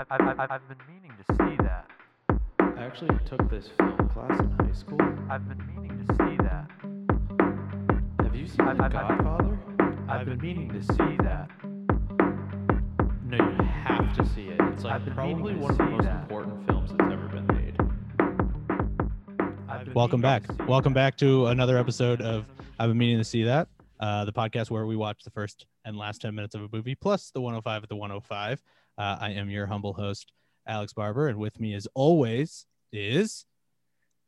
I've been meaning to see that. I actually took this film class in high school. I've been meaning to see that. Have you seen The Godfather? I've been meaning to see that. No, you have to see it. It's like probably one of the most important films that's ever been made. Welcome back. Welcome back to another episode of I've been meaning to see that. The podcast where we watch the first and last 10 minutes of a movie, plus the 105 at the 105. I am your humble host, Alex Barber, and with me, as always, is...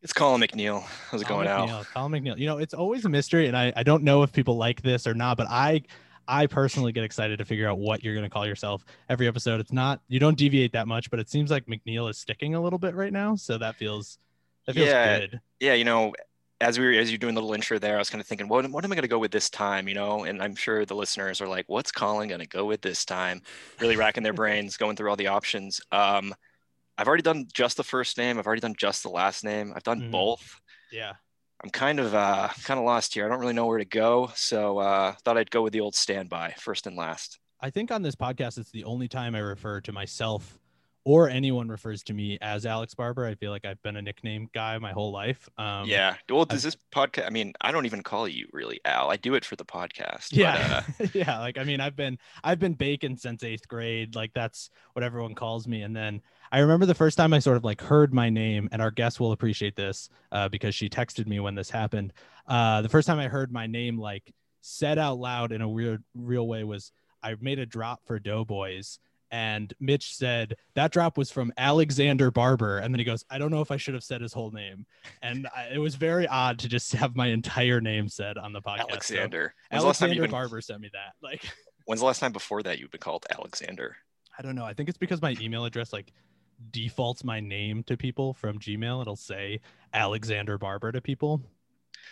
It's Colin McNeil. How's it going, Al? Colin McNeil. You know, it's always a mystery, and I don't know if people like this or not, but I personally get excited to figure out what you're going to call yourself every episode. It's not... You don't deviate that much, but it seems like McNeil is sticking a little bit right now, so that feels good. Yeah, you know... As you're doing the little intro there, I was kind of thinking, what am I going to go with this time, you know? And I'm sure the listeners are like, what's Colin going to go with this time? Really racking their brains, going through all the options. I've already done just the first name. I've already done just the last name. I've done both. Yeah. I'm kind of lost here. I don't really know where to go. So thought I'd go with the old standby, first and last. I think on this podcast, it's the only time I refer to myself or anyone refers to me as Alex Barber. I feel like I've been a nickname guy my whole life. Yeah. Well, does this podcast, I mean, I don't even call you really Al. I do it for the podcast. Yeah. But, yeah. Like, I mean, I've been Bacon since 8th grade. Like, that's what everyone calls me. And then I remember the first time I sort of like heard my name, and our guest will appreciate this because she texted me when this happened. The first time I heard my name, like said out loud in a weird, real way was I made a drop for Doughboys. And Mitch said that drop was from Alexander Barber. And then he goes, I don't know if I should have said his whole name. And it was very odd to just have my entire name said on the podcast. Alexander. So, Alexander Barber sent me that. Like, when's the last time before that you've been called Alexander? I don't know. I think it's because my email address like defaults my name to people from Gmail. It'll say Alexander Barber to people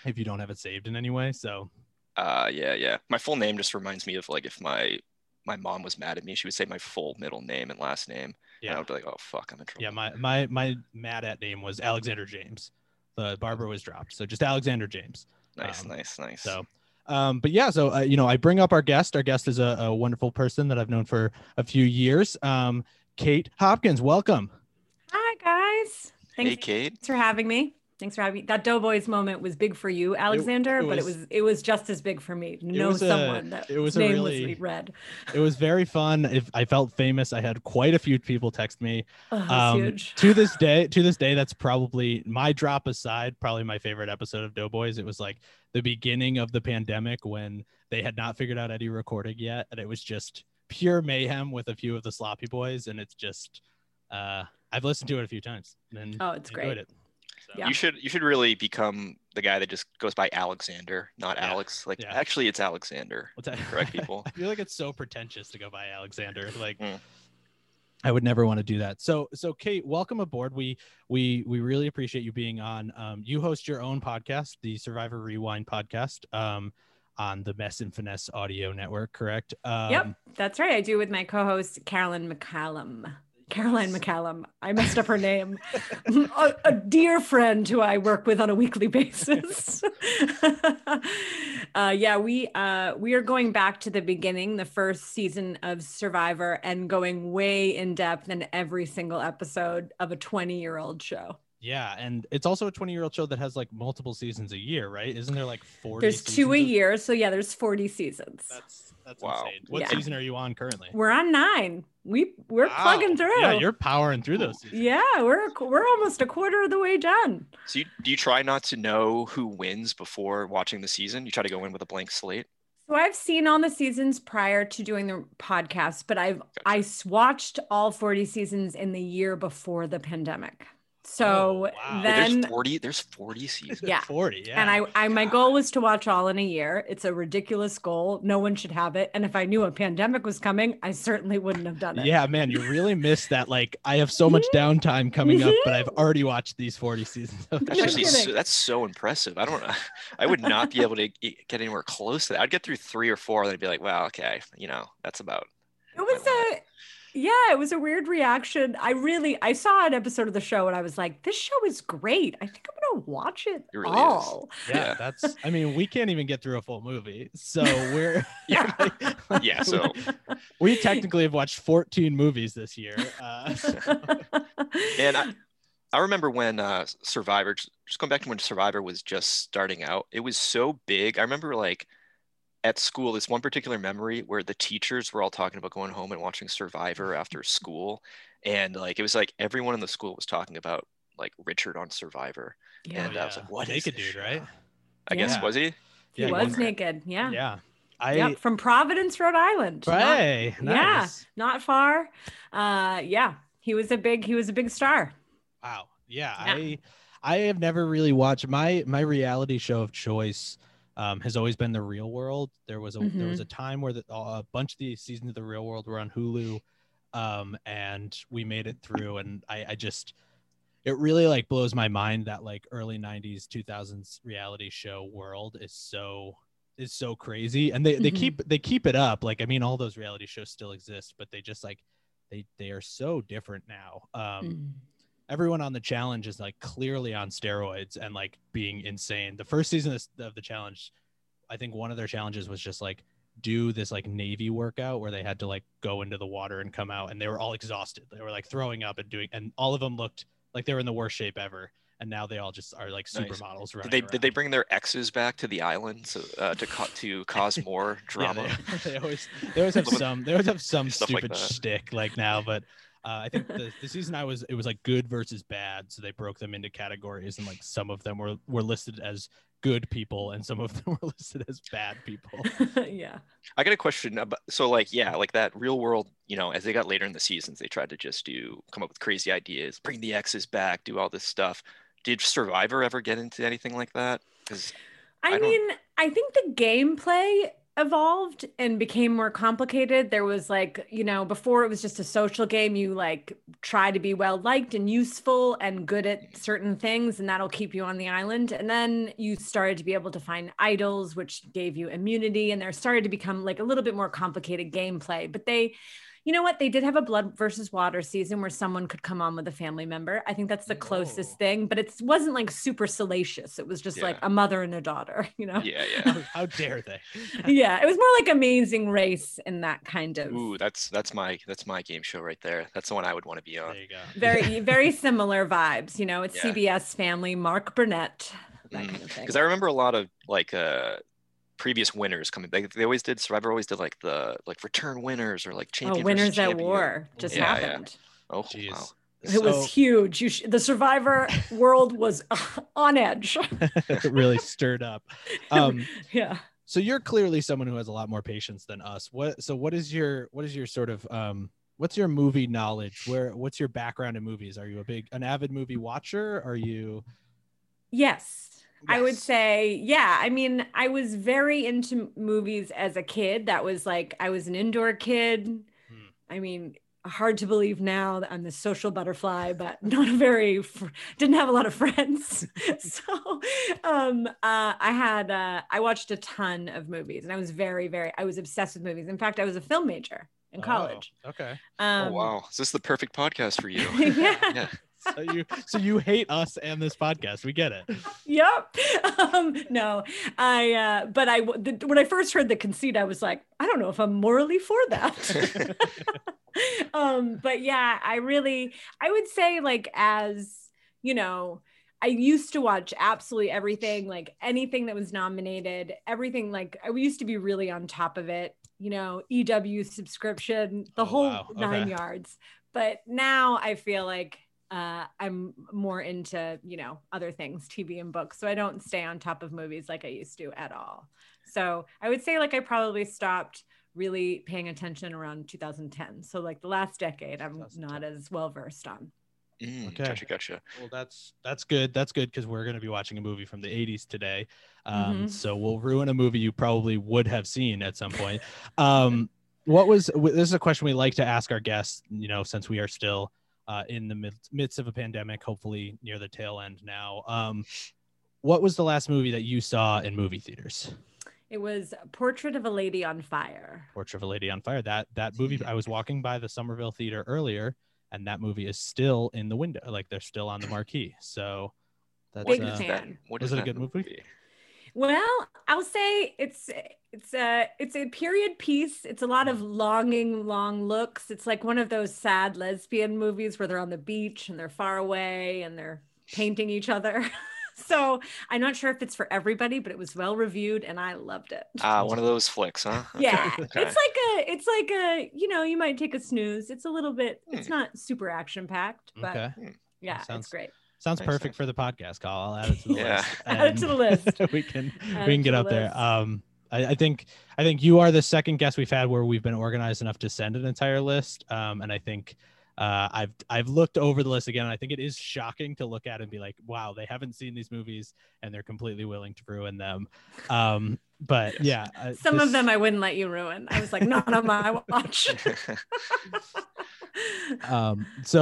if you don't have it saved in any way. So yeah. My full name just reminds me of like if my mom was mad at me, she would say my full middle name and last name. Yeah. And I would be like, oh, fuck, I'm in trouble. Yeah, my mad at name was Alexander James. The Barber was dropped. So just Alexander James. Nice. So, but yeah, so, you know, I bring up our guest. Our guest is a wonderful person that I've known for a few years. Kate Hopkins, welcome. Hi, guys. Thanks, hey, Kate. Thanks for having me. Thanks for having me. That Doughboys moment was big for you, Alexander, but it was just as big for me. It was very fun. If I felt famous, I had quite a few people text me. Oh, that's huge. To this day, that's probably my drop aside, probably my favorite episode of Doughboys. It was like the beginning of the pandemic when they had not figured out any recording yet, and it was just pure mayhem with a few of the sloppy boys. And it's just, I've listened to it a few times and it's great. It. So. Yeah. You should really become the guy that just goes by Alexander, not Alex. Like, actually, it's Alexander. Correct people. I feel like it's so pretentious to go by Alexander. Like, I would never want to do that. So Kate, welcome aboard. We really appreciate you being on. You host your own podcast, the Survivor Rewind podcast, on the Mess and Finesse Audio Network. Correct? Yep, that's right. I do with my co-host Carolyn McCallum. Caroline McCallum. I messed up her name. a dear friend who I work with on a weekly basis. We are going back to the beginning, the first season of Survivor, and going way in depth in every single episode of a 20-year-old show. Yeah, and it's also a 20-year-old show that has like multiple seasons a year, right? Isn't there like 40? There's two a year, so yeah, there's 40 seasons. That's wow. Insane. What season are you on currently? We're on 9. We're plugging through. Yeah, you're powering through those seasons. Yeah, we're almost a quarter of the way done. So do you try not to know who wins before watching the season? You try to go in with a blank slate? So I've seen all the seasons prior to doing the podcast, but I watched all 40 seasons in the year before the pandemic. So then there's 40 seasons. Yeah. 40, yeah. And my goal was to watch all in a year. It's a ridiculous goal. No one should have it. And if I knew a pandemic was coming, I certainly wouldn't have done it. Yeah, man, you really missed that. Like, I have so much downtime coming up, but I've already watched these 40 seasons. That's so impressive. I would not be able to get anywhere close to that. I'd get through 3 or 4 and I'd be like, wow, okay. You know, that's about. It was Yeah, it was a weird reaction. I saw an episode of the show and I was like, this show is great. I think I'm going to watch it really all. Is. Yeah, that's, I mean, we can't even get through a full movie. So we're, yeah. Yeah, so we technically have watched 14 movies this year. And I remember when Survivor, just going back to when Survivor was just starting out, it was so big. I remember like at school, this one particular memory where the teachers were all talking about going home and watching Survivor after school. And like, it was like everyone in the school was talking about like Richard on Survivor. Yeah. And I was like, what is naked dude, right? I guess, was he? Yeah, he was naked. Yeah. Yeah. From Providence, Rhode Island. Right. Nice. Yeah. Not far. Yeah. He was a big star. Wow. Yeah. Yeah. I have never really watched my reality show of choice. Has always been The Real World. There was a time where a bunch of the seasons of The Real World were on Hulu, and we made it through. And it really like blows my mind that like early 90s, 2000s reality show world is so crazy. And they keep it up. Like, I mean, all those reality shows still exist, but they just like, they are so different now. Everyone on The Challenge is like clearly on steroids and like being insane. The first season of The Challenge, I think one of their challenges was just like do this like Navy workout where they had to like go into the water and come out, and they were all exhausted. They were like throwing up and all of them looked like they were in the worst shape ever. And now they all just are like supermodels. Nice. Did they bring their exes back to the island to cause more drama? Yeah, they always have some. They always have some stupid shtick like now, but. I think the season it was like good versus bad. So they broke them into categories, and like some of them were listed as good people and some of them were listed as bad people. Yeah. I got a question about, so like, yeah, like that Real World, you know, as they got later in the seasons, they tried to just come up with crazy ideas, bring the exes back, do all this stuff. Did Survivor ever get into anything like that? Because I think the gameplay evolved and became more complicated. There was like, you know, before it was just a social game, you like try to be well liked and useful and good at certain things, and that'll keep you on the island. And then you started to be able to find idols, which gave you immunity, and there started to become like a little bit more complicated gameplay. But they did have a blood versus water season where someone could come on with a family member. I think that's the closest thing, but it wasn't like super salacious. It was just like a mother and a daughter, you know? Yeah, yeah. How dare they? Yeah, it was more like Amazing Race and that kind of. Ooh, that's my game show right there. That's the one I would want to be on. There you go. Very, very similar vibes, you know? It's CBS Family, Mark Burnett, that kind of thing. Because I remember a lot of like, previous winners coming back. Survivor always did like the like return winners or like champion winners champion. At war just happened. Yeah. Oh, jeez. Wow. It was huge. The Survivor world was on edge. Really stirred up. Yeah. So you're clearly someone who has a lot more patience than us. What is your what's your movie knowledge? What's your background in movies? Are you an avid movie watcher? Are you? Yes. Yes. I would say, yeah. I mean, I was very into movies as a kid. That was like, I was an indoor kid. I mean, hard to believe now that I'm the social butterfly, but not a very, didn't have a lot of friends. So I watched a ton of movies, and I was very, very, I was obsessed with movies. In fact, I was a film major in college. Oh, okay. Oh, wow. Is this the perfect podcast for you? Yeah. So you hate us and this podcast. We get it. Yep. No, but when I first heard the conceit, I was like, I don't know if I'm morally for that. But yeah, I would say like, as you know, I used to watch absolutely everything, like anything that was nominated, everything. Like I used to be really on top of it, you know, EW subscription, the whole nine yards. But now I feel like, I'm more into, you know, other things, TV and books. So I don't stay on top of movies like I used to at all. So I would say like I probably stopped really paying attention around 2010. So like the last decade, I'm not as well versed on. Okay. Gotcha. Well, that's good. That's good, because we're going to be watching a movie from the 80s today. So we'll ruin a movie you probably would have seen at some point. This is a question we like to ask our guests, you know, since we are still in the midst of a pandemic, hopefully near the tail end now. What was the last movie that you saw in movie theaters? It was Portrait of a Lady on Fire. Portrait of a Lady on Fire. That movie, I was walking by the Somerville Theater earlier, and that movie is still in the window. Like, they're still on the marquee. So that's What is that? Is it a good movie? Well, I'll say it's a period piece. It's a lot of long looks. It's like one of those sad lesbian movies where they're on the beach and they're far away and they're painting each other. So I'm not sure if it's for everybody, but it was well reviewed and I loved it. One of those flicks, huh? Okay. Yeah, okay. It's like a you might take a snooze. It's a little bit. It's not super action packed, but yeah, it's great. Sounds perfect for the podcast, Kyle. I'll add it to the list. Add it to the list. we can get up there. I think you are the second guest we've had where we've been organized enough to send an entire list. And I think I've looked over the list again. And I think it is shocking to look at and be like, wow, they haven't seen these movies and they're completely willing to ruin them. But yeah, some of them I wouldn't let you ruin. I was like, not on my watch. So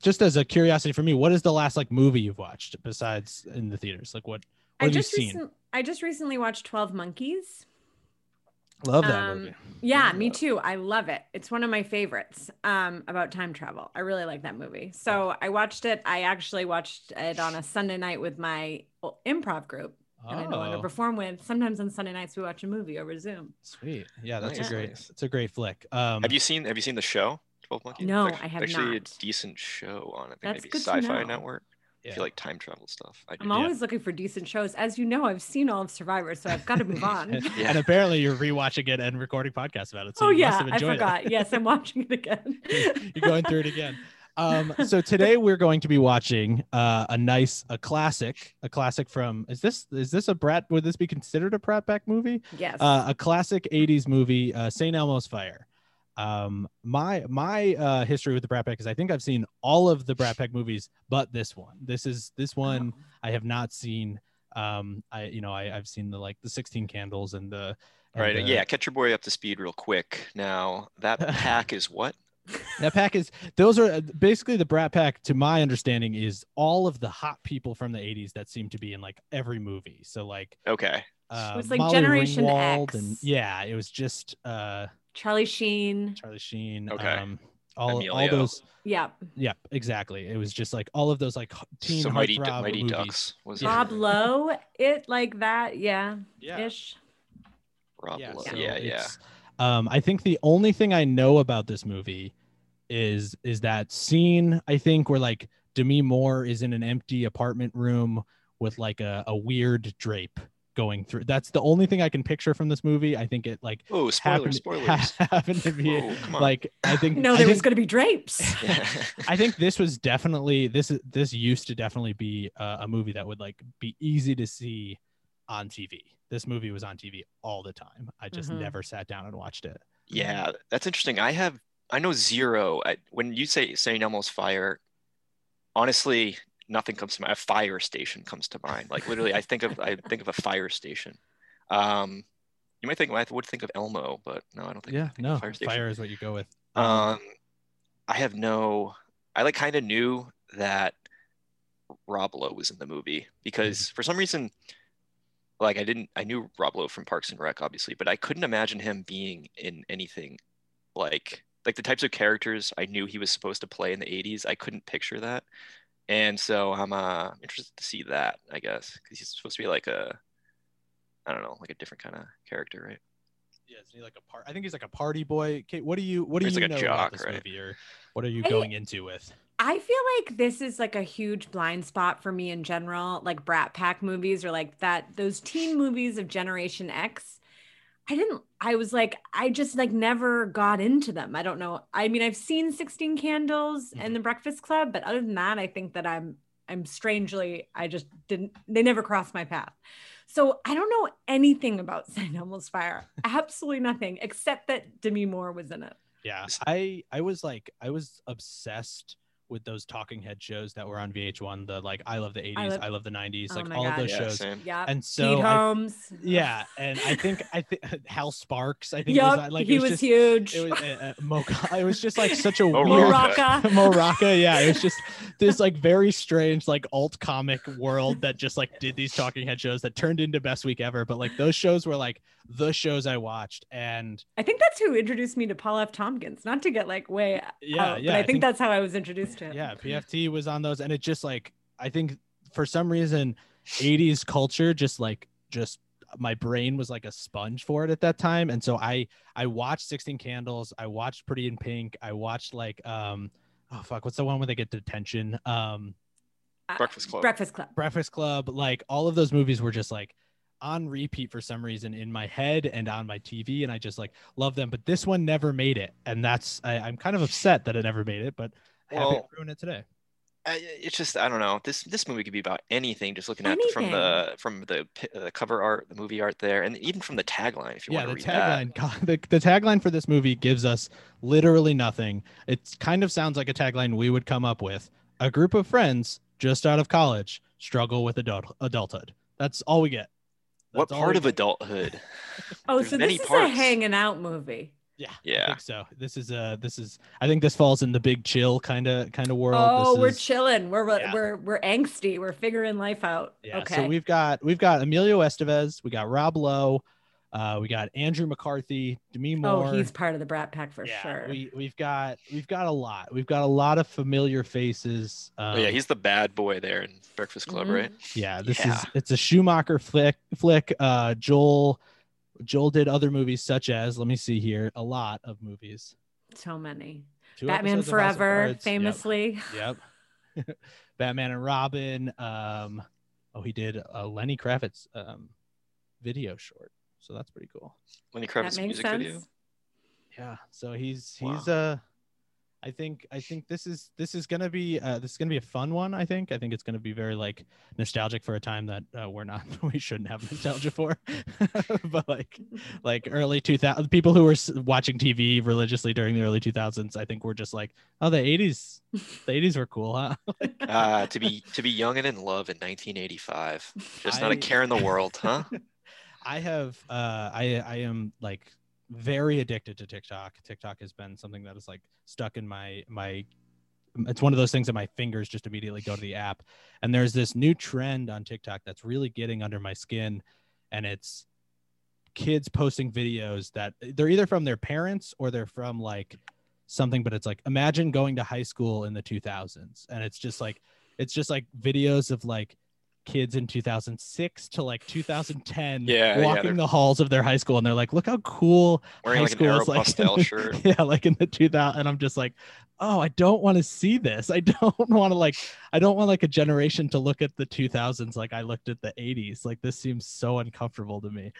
just as a curiosity for me, what is the last movie you've watched besides in the theaters? I just recently watched 12 Monkeys. Love that movie. Yeah, me too. I love it. It's one of my favorites about time travel. I really like that movie. So I watched it. I actually watched it on a Sunday night with my improv group. And I know how to perform with. Sometimes on Sunday nights we watch a movie over Zoom. Sweet. Yeah, that's a great flick. Have you seen the show 12 Monkeys? No, I have not. Actually, a decent show on it. Maybe Sci-Fi Network. Yeah. If you like time travel stuff. I'm always looking for decent shows. As you know, I've seen all of Survivor, so I've got to move on. And apparently you're rewatching it and recording podcasts about it. So I forgot. It. Yes, I'm watching it again. You're going through it again. So today we're going to be watching a classic from, would this be considered a Brat Pack movie? Yes. A classic 80s movie, St. Elmo's Fire. My history with the Brat Pack is I think I've seen all of the Brat Pack movies, but this one I have not seen. I've seen the 16 Candles and the. Right. Catch your boy up to speed real quick. Now that pack is what? That pack is, those are basically the Brat Pack, to my understanding, is all of the hot people from the 80s that seem to be in every movie. So it was Molly Generation Ringwald X. And, it was just Charlie Sheen. Okay. All those. Yeah. Yeah, exactly. It was just all of those teen heartthrob Mighty movies. Ducks was Rob Lowe. It like that. Yeah. Yeah. Ish. Rob Lowe. So yeah. I think the only thing I know about this movie is that scene, I think, where Demi Moore is in an empty apartment room with a weird drape going through. That's the only thing I can picture from this movie. I think it spoilers. Happened to be I think no, there was going to be drapes. I think this was definitely this used to definitely be a movie that would be easy to see on TV. This movie was on TV all the time. I just never sat down and watched it. Yeah, that's interesting. I know zero. When you say St. Elmo's Fire, honestly, nothing comes to mind. A fire station comes to mind. Literally, I think of a fire station. You might think I would think of Elmo, but no, I don't think. Yeah, no. Fire station. Fire is what you go with. I kind of knew that Rob Lowe was in the movie because for some reason. I knew Rob Lowe from Parks and Rec, obviously, but I couldn't imagine him being in anything like the types of characters I knew he was supposed to play in the 80s. I couldn't picture that. And so I'm interested to see that, I guess, because he's supposed to be a different kind of character, right? Yeah, isn't he I think he's a party boy. Kate, what do you know a jock, about this movie, or what are you going into with? I feel like this is a huge blind spot for me in general. Brat Pack movies or those teen movies of Generation X. I never got into them. I don't know. I mean, I've seen 16 Candles and The Breakfast Club, but other than that, I think that I'm strangely, I just didn't, they never crossed my path. So I don't know anything about St. Elmo's Fire. Absolutely nothing, except that Demi Moore was in it. Yeah, I was obsessed with those talking head shows that were on VH1, the like I love the 80s, I love the 90s, like all of those shows. Yeah, and so Pete Holmes. Yeah, and I think Hal Sparks, I think was like he was just huge. It was Mocha. It was just like such a weird Moraka. Yeah, it was just this like very strange like alt comic world that just like did these talking head shows that turned into Best Week Ever, but like those shows were like the shows I watched. And I think that's who introduced me to Paul F. Tompkins, not to get like way out, but I think that's how I was introduced to him. Yeah, PFT was on those, and it just like, I think for some reason 80s culture just like, just my brain was like a sponge for it at that time. And so I watched 16 Candles, I watched Pretty in Pink, I watched like what's the one where they get detention? Breakfast Club. Like all of those movies were just like on repeat for some reason in my head and on my TV, and I just like love them. But this one never made it, and that's I'm kind of upset that it never made it, but happy to ruin it today. It's just, I don't know, this movie could be about anything, just looking at from the cover art, the movie art there, and even from the tagline, if you want to read tagline, the tagline for this movie gives us literally nothing. It kind of sounds like a tagline we would come up with: a group of friends just out of college struggle with adulthood. That's all we get. That's what part of adulthood? So this is a hanging out movie. Yeah. I think so. This is. I think this falls in the big chill kind of world. Oh, this we're chilling. We're angsty. We're figuring life out. Yeah. Okay. So we've got Emilio Estevez. We got Rob Lowe. We got Andrew McCarthy, Demi Moore. Oh, he's part of the Brat Pack for sure. We've got a lot. We've got a lot of familiar faces. He's the bad boy there in Breakfast Club, right? Yeah, it's a Schumacher flick. Joel did other movies such as, let me see here, a lot of movies. So many. Batman Forever, famously. Yep. Batman and Robin. He did a Lenny Kravitz video short. So that's pretty cool. Lenny Kravitz music video. Yeah. So he's I think this is gonna be a fun one. I think it's gonna be very like nostalgic for a time that we shouldn't have nostalgia for. But like early 2000s, people who were watching TV religiously during the early 2000s, I think were just like, oh, the 80s were cool, huh? To be young and in love in 1985, just not a care in the world, huh? I have I am like very addicted to TikTok. TikTok has been something that is like stuck in my it's one of those things that my fingers just immediately go to the app. And there's this new trend on TikTok that's really getting under my skin, and it's kids posting videos that they're either from their parents or they're from like something, but it's like, imagine going to high school in the 2000s. And it's just like videos of like kids in 2006 to like 2010 walking the halls of their high school, and they're like, look how cool wearing high like school an is like shirt. Yeah, like in the 2000, and I'm just like, oh, I don't want to see this. I don't want like a generation to look at the 2000s like I looked at the 80s. Like this seems so uncomfortable to me.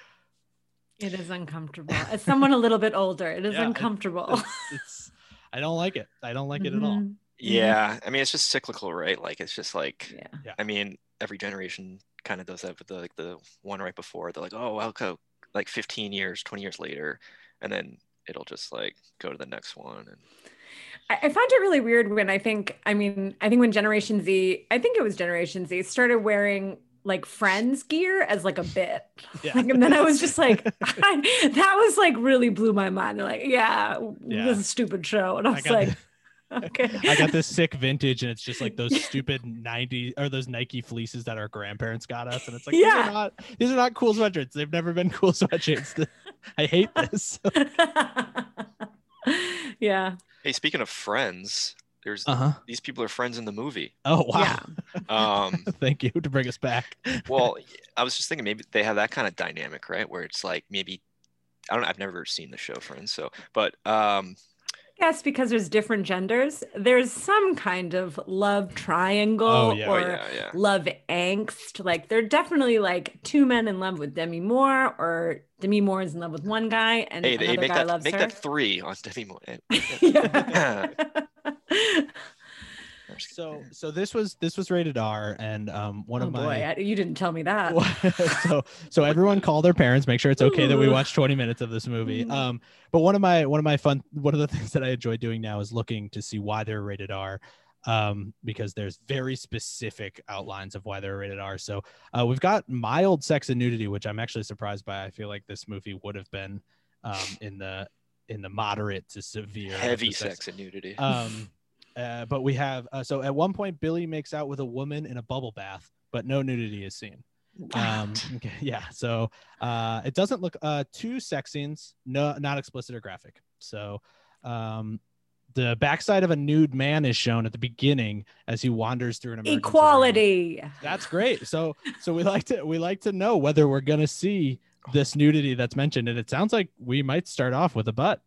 It is uncomfortable as someone a little bit older. It is uncomfortable. It's I don't like it. I don't like it at all. Yeah, I mean, it's just cyclical, right? Like it's just like, I mean, every generation kind of does that with the one right before. They're like, oh, I'll go like 15 years, 20 years later, and then it'll just like go to the next one. And I found it really weird when I think when Generation Z, I think it was Generation Z, started wearing like Friends gear as like a bit. Yeah. Like, and then I was just like, that was like really blew my mind. They're like, this is a stupid show. And I was like, okay. I got this sick vintage, and it's just like those stupid 90s or those Nike fleeces that our grandparents got us, and it's like, these are not cool sweatshirts. They've never been cool sweatshirts. I hate this. Yeah. Hey, speaking of Friends, there's these people are friends in the movie. Oh wow. Yeah. Thank you to bring us back. Well, I was just thinking maybe they have that kind of dynamic, right? Where it's like, maybe I don't know, I've never seen the show Friends, so but yes, because there's different genders. There's some kind of love triangle or love angst. Like they're definitely like two men in love with Demi Moore, or Demi Moore is in love with one guy and another guy loves her. Make that three on Demi Moore. So this was rated R, and one of my you didn't tell me that. so everyone call their parents, make sure it's okay that we watch 20 minutes of this movie. But one of the things that I enjoy doing now is looking to see why they're rated R. because there's very specific outlines of why they're rated R. So we've got mild sex and nudity, which I'm actually surprised by. I feel like this movie would have been in the moderate to severe heavy sex and nudity. But we have so at one point Billy makes out with a woman in a bubble bath, but no nudity is seen. Okay, yeah, so it doesn't look two sex scenes, no, not explicit or graphic. So the backside of a nude man is shown at the beginning as he wanders through an emergency room. That's great. So we like to know whether we're gonna see this nudity that's mentioned, and it sounds like we might start off with a butt.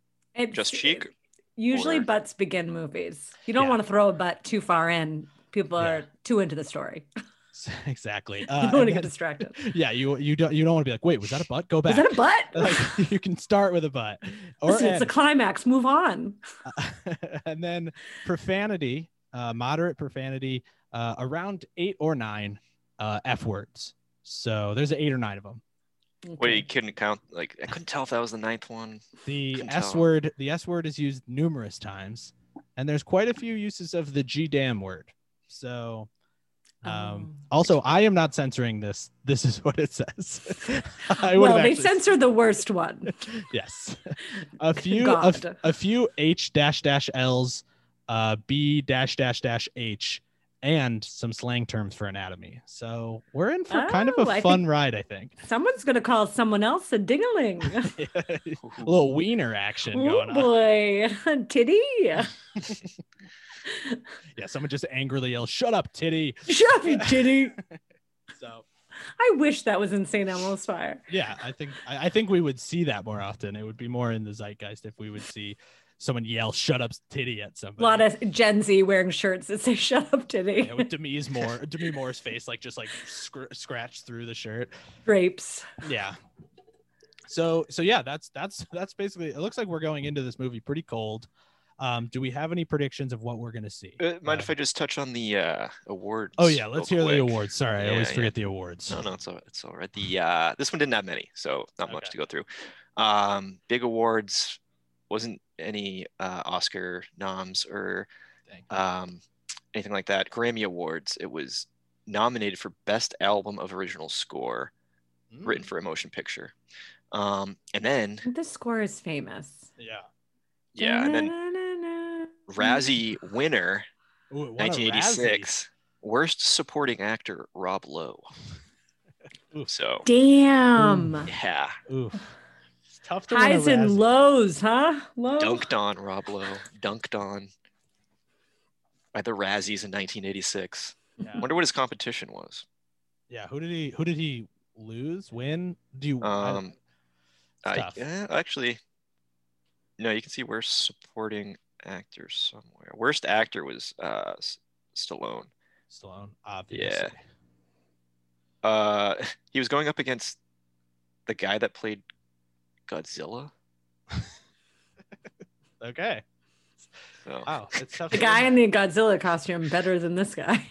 Just cheek. Usually butts begin movies. You don't want to throw a butt too far in. People are too into the story. Exactly. You don't want to get distracted. Yeah, you don't want to be like, wait, was that a butt? Go back. Is that a butt? Like, you can start with a butt. Or listen, it's a climax. Move on. And then profanity, moderate profanity, around 8 or 9 F words. So there's 8 or 9 of them. Okay. Wait, you couldn't count? Like, I couldn't tell if that was the 9th one. The S word is used numerous times, and there's quite a few uses of the G damn word. So, also, I am not censoring this. This is what it says. Well, they censored the worst one. Yes, a few H dash dash L's, B dash dash dash H, and some slang terms for anatomy. So we're in for kind of a fun ride, I think. Someone's going to call someone else a ding-a-ling. A little wiener action going on. Oh, boy. Titty. Yeah, someone just angrily yells, shut up, titty. Shut up, you titty. So I wish that was in St. Elmo's Fire. Yeah, I think we would see that more often. It would be more in the zeitgeist if we would see someone yell "shut up, titty" at somebody. A lot of Gen Z wearing shirts that say "shut up, titty." Yeah, with Demi Moore's face, scratched through the shirt. Grapes. Yeah. So yeah, that's basically. It looks like we're going into this movie pretty cold. Do we have any predictions of what we're gonna see? Mind if I just touch on the awards? Oh yeah, let's hear the awards. Sorry, I always forget the awards. No, it's all right. The this one didn't have many, so not much to go through. Big awards. Wasn't any Oscar noms or anything like that. Grammy Awards, it was nominated for Best Album of Original Score, written for a motion picture. And then the score is famous. Yeah. And then Razzie winner, 1986, Worst Supporting Actor, Rob Lowe. So damn. Yeah. Oof. Highs and lows, huh? Low. Dunked on, Rob Lowe. Dunked on by the Razzies in 1986. Yeah. Wonder what his competition was. Yeah, who did he lose? Win? Do you? Actually, no. You can see worst supporting actor somewhere. Worst actor was Stallone. Stallone, obviously. Yeah. He was going up against the guy that played Godzilla. Okay. So. Wow, it's tough. The guy in the Godzilla costume better than this guy.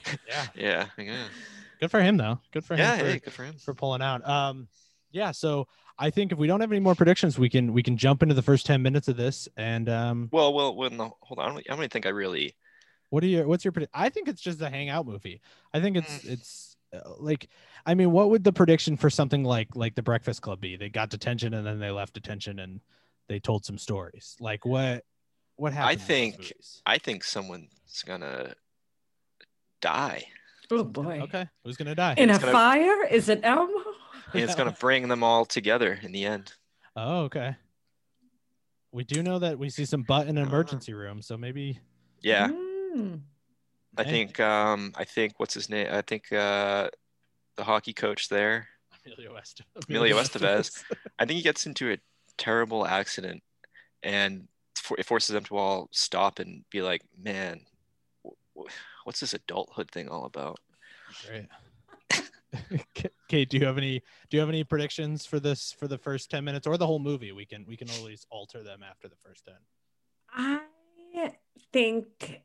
Yeah. Good for him though. Good for him for pulling out. Yeah. So I think if we don't have any more predictions, we can jump into the first 10 minutes of this. And hold on. I don't think I really. What's your prediction? I think it's just a hangout movie. I think it's. Like, I mean, what would the prediction for something like The Breakfast Club be? They got detention and then they left detention and they told some stories. Like what happened? I think someone's gonna die. Oh boy. Okay, who's gonna die? Fire? Is it Elmo? And it's gonna bring them all together in the end. Oh, okay. We do know that we see some butt in an emergency room, so maybe. Yeah. Mm. I think what's his name? I think the hockey coach there, Emilio Estevez. I think he gets into a terrible accident, and it forces them to all stop and be like, "Man, what's this adulthood thing all about?" Right. Kate, do you have any predictions for this for the first 10 minutes or the whole movie? We can always alter them after the first 10. I think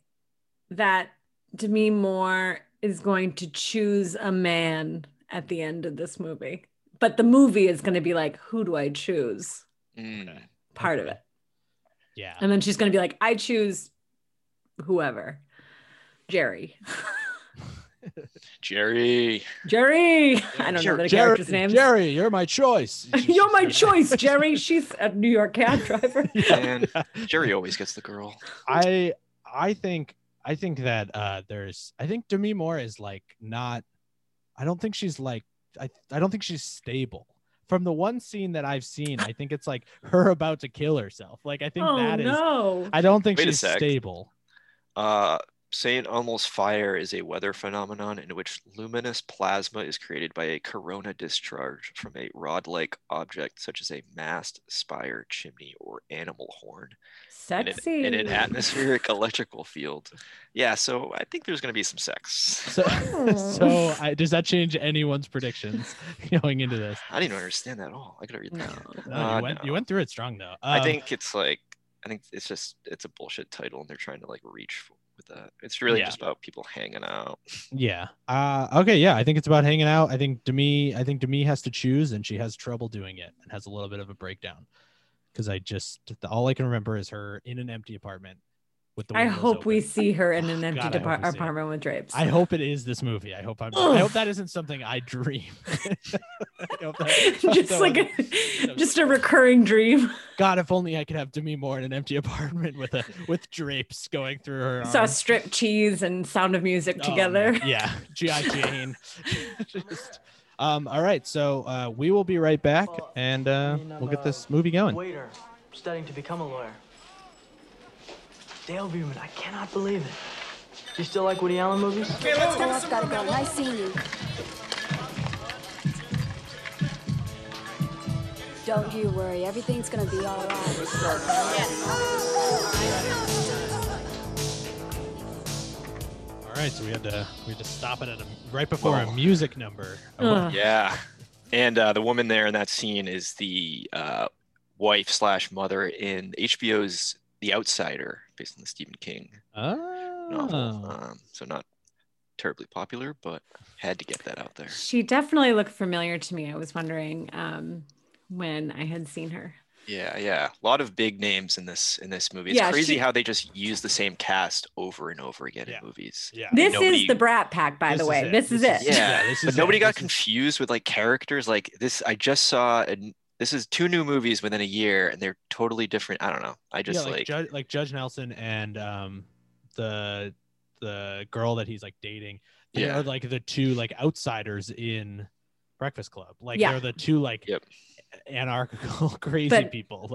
that Demi Moore is going to choose a man at the end of this movie, but the movie is going to be like, who do I choose? Mm. Part of it. Yeah. And then she's going to be like, I choose whoever. Jerry. Jerry. I don't know the character's name. Jerry, you're my choice. You're my choice, Jerry. She's a New York cab driver. And Jerry always gets the girl. I think that I think Demi Moore is like not. I don't think she's like. I don't think she's stable. From the one scene that I've seen, I think it's like her about to kill herself. Like I think I don't think she's stable. St. Elmo's Fire is a weather phenomenon in which luminous plasma is created by a corona discharge from a rod-like object such as a mast, spire, chimney, or animal horn. Sexy. In an atmospheric electrical field. Yeah, so I think there's going to be some sex. Does that change anyone's predictions going into this? I didn't understand that at all. I got to read that. You went through it strong, though. I think it's a bullshit title, and they're trying to like reach for with that. It's really just about people hanging out. Yeah. Okay. Yeah. I think it's about hanging out. I think Demi has to choose, and she has trouble doing it and has a little bit of a breakdown. Because all I can remember is her in an empty apartment with the. I hope open. We see her in an empty apartment with drapes. I hope it is this movie. I hope that isn't something I dream. Just a recurring dream. God, if only I could have Demi Moore in an empty apartment with drapes going through her. Saw strip cheese and Sound of Music together. Man. Yeah, G.I. Jane. All right, so we will be right back, and we'll get this movie going. Waiter, studying to become a lawyer. Dale Beerman, I cannot believe it. You still like Woody Allen movies? Okay, let's go. Stuff's gotta go. Nice seeing you. Don't you worry, everything's gonna be all right. All right, so we had to stop it right before a music number. Yeah, and the woman there in that scene is the wife / mother in HBO's The Outsider, based on the Stephen King novel. So not terribly popular, but had to get that out there. She definitely looked familiar to me. I was wondering when I had seen her. Yeah. A lot of big names in this movie. It's crazy how they just use the same cast over and over again in movies. Yeah. This is the Brat Pack, by the way. This is it. Yeah. Nobody got confused with like characters like this. I just saw, and this is 2 new movies within a year, and they're totally different. I don't know. I just like Judge Nelson and the girl that he's like dating. They are like the 2 like outsiders in Breakfast Club. Like they're the 2 like. Yep. Anarchical crazy people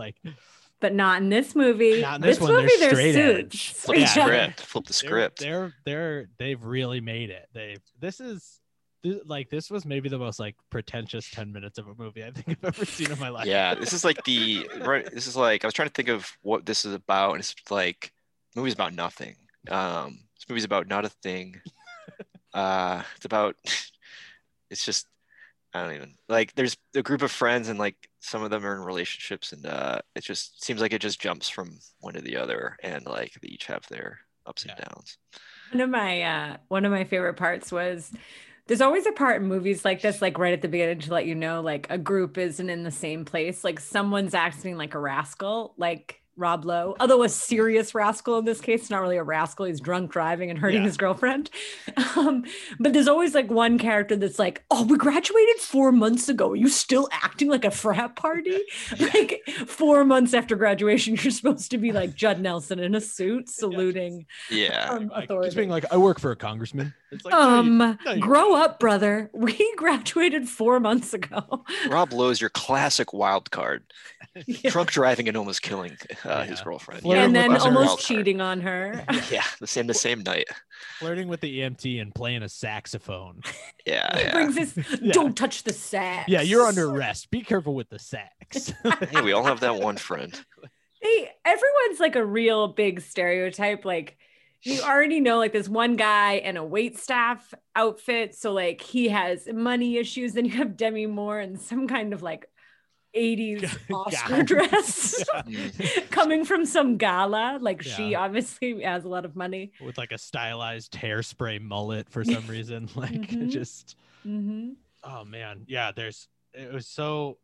but not in this movie. Not in this one, movie they're suits. Flip the script. They've really made it. This was maybe the most like pretentious 10 minutes of a movie I think I've ever seen in my life. Yeah, this is like I was trying to think of what this is about, and it's like the movie's about nothing. This movie's about not a thing. It's just I don't even like there's a group of friends, and like some of them are in relationships, and it just seems like it just jumps from one to the other, and like they each have their ups and downs. One of my favorite parts was there's always a part in movies like this, like right at the beginning to let you know, like a group isn't in the same place. Like someone's acting like a rascal, like Rob Lowe, although a serious rascal in this case, not really a rascal. He's drunk driving and hurting his girlfriend. But there's always like one character that's like, oh, we graduated 4 months ago. Are you still acting like a frat party? Like 4 months after graduation, you're supposed to be like Judd Nelson in a suit saluting. Yeah. Authority. Just being like, I work for a congressman. It's like, no, grow up, brother. We graduated 4 months ago. Rob Lowe's your classic wild card. Drunk driving and almost killing his girlfriend, and then almost cheating on her. Yeah, the same night. Flirting with the EMT and playing a saxophone. Yeah. Brings this. Don't touch the sax. Yeah, you're under arrest. Be careful with the sax. Hey, we all have that one friend. Hey, everyone's like a real big stereotype. Like you already know, like there's one guy in a waitstaff outfit, so like he has money issues. Then you have Demi Moore in some kind of like 80s Oscar dress coming from some gala. Like she obviously has a lot of money. With like a stylized hairspray mullet for some reason. Like oh man. Yeah, it was so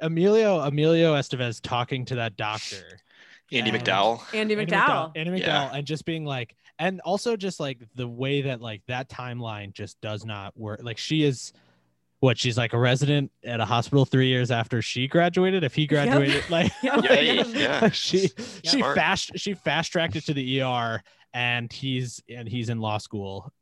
Emilio Estevez talking to that doctor. Andie MacDowell. And just being like, and also just like the way that like that timeline just does not work. Like she is, what, she's like a resident at a hospital 3 years after she graduated. If he graduated, she fast tracked it to the ER, and he's in law school.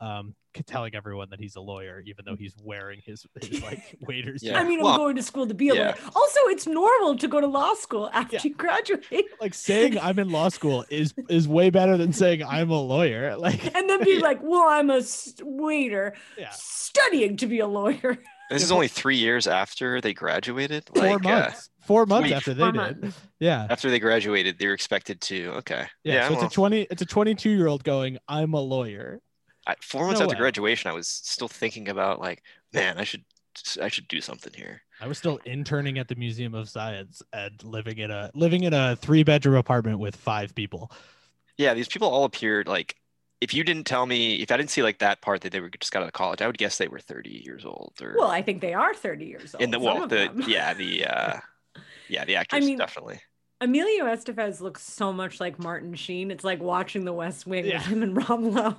Telling everyone that he's a lawyer, even though he's wearing his like waiters. Yeah. I mean, I'm going to school to be a lawyer. Also, it's normal to go to law school after you graduate. Like saying I'm in law school is way better than saying I'm a lawyer. Like, and then be like, well, I'm a waiter studying to be a lawyer. This is only 3 years after they graduated. Like, 4 months. 4 months after they did. Yeah. After they graduated, they're expected to. Okay. Yeah. So well, it's a 22-year-old going, I'm a lawyer. 4 months after graduation, I was still thinking about like, man, I should do something here. I was still interning at the Museum of Science and living in a 3-bedroom apartment with 5 people. Yeah, these people all appeared like, if I didn't see like that part that they were just got out of college, I would guess they were 30 years old. Or well, I think they are 30 years old. The actors, I mean, definitely. Emilio Estevez looks so much like Martin Sheen. It's like watching The West Wing with him and Rob Lowe.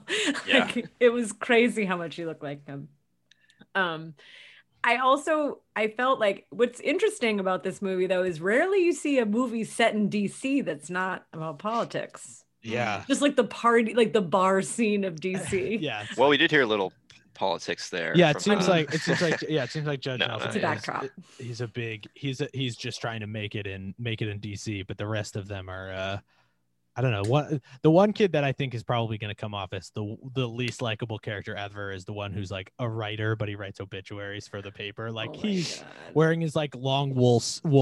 It was crazy how much he looked like him. I felt like what's interesting about this movie, though, is rarely you see a movie set in DC that's not about politics. Yeah. Just like the party, like the bar scene of DC. Yeah. Well, we did hear a little politics there. Yeah, it seems like Judge Nelson. It's a backdrop. He's just trying to make it in DC, but the rest of them are I don't know. What the one kid that I think is probably going to come off as the least likable character ever is the one who's like a writer, but he writes obituaries for the paper. Like he's wearing his like long wool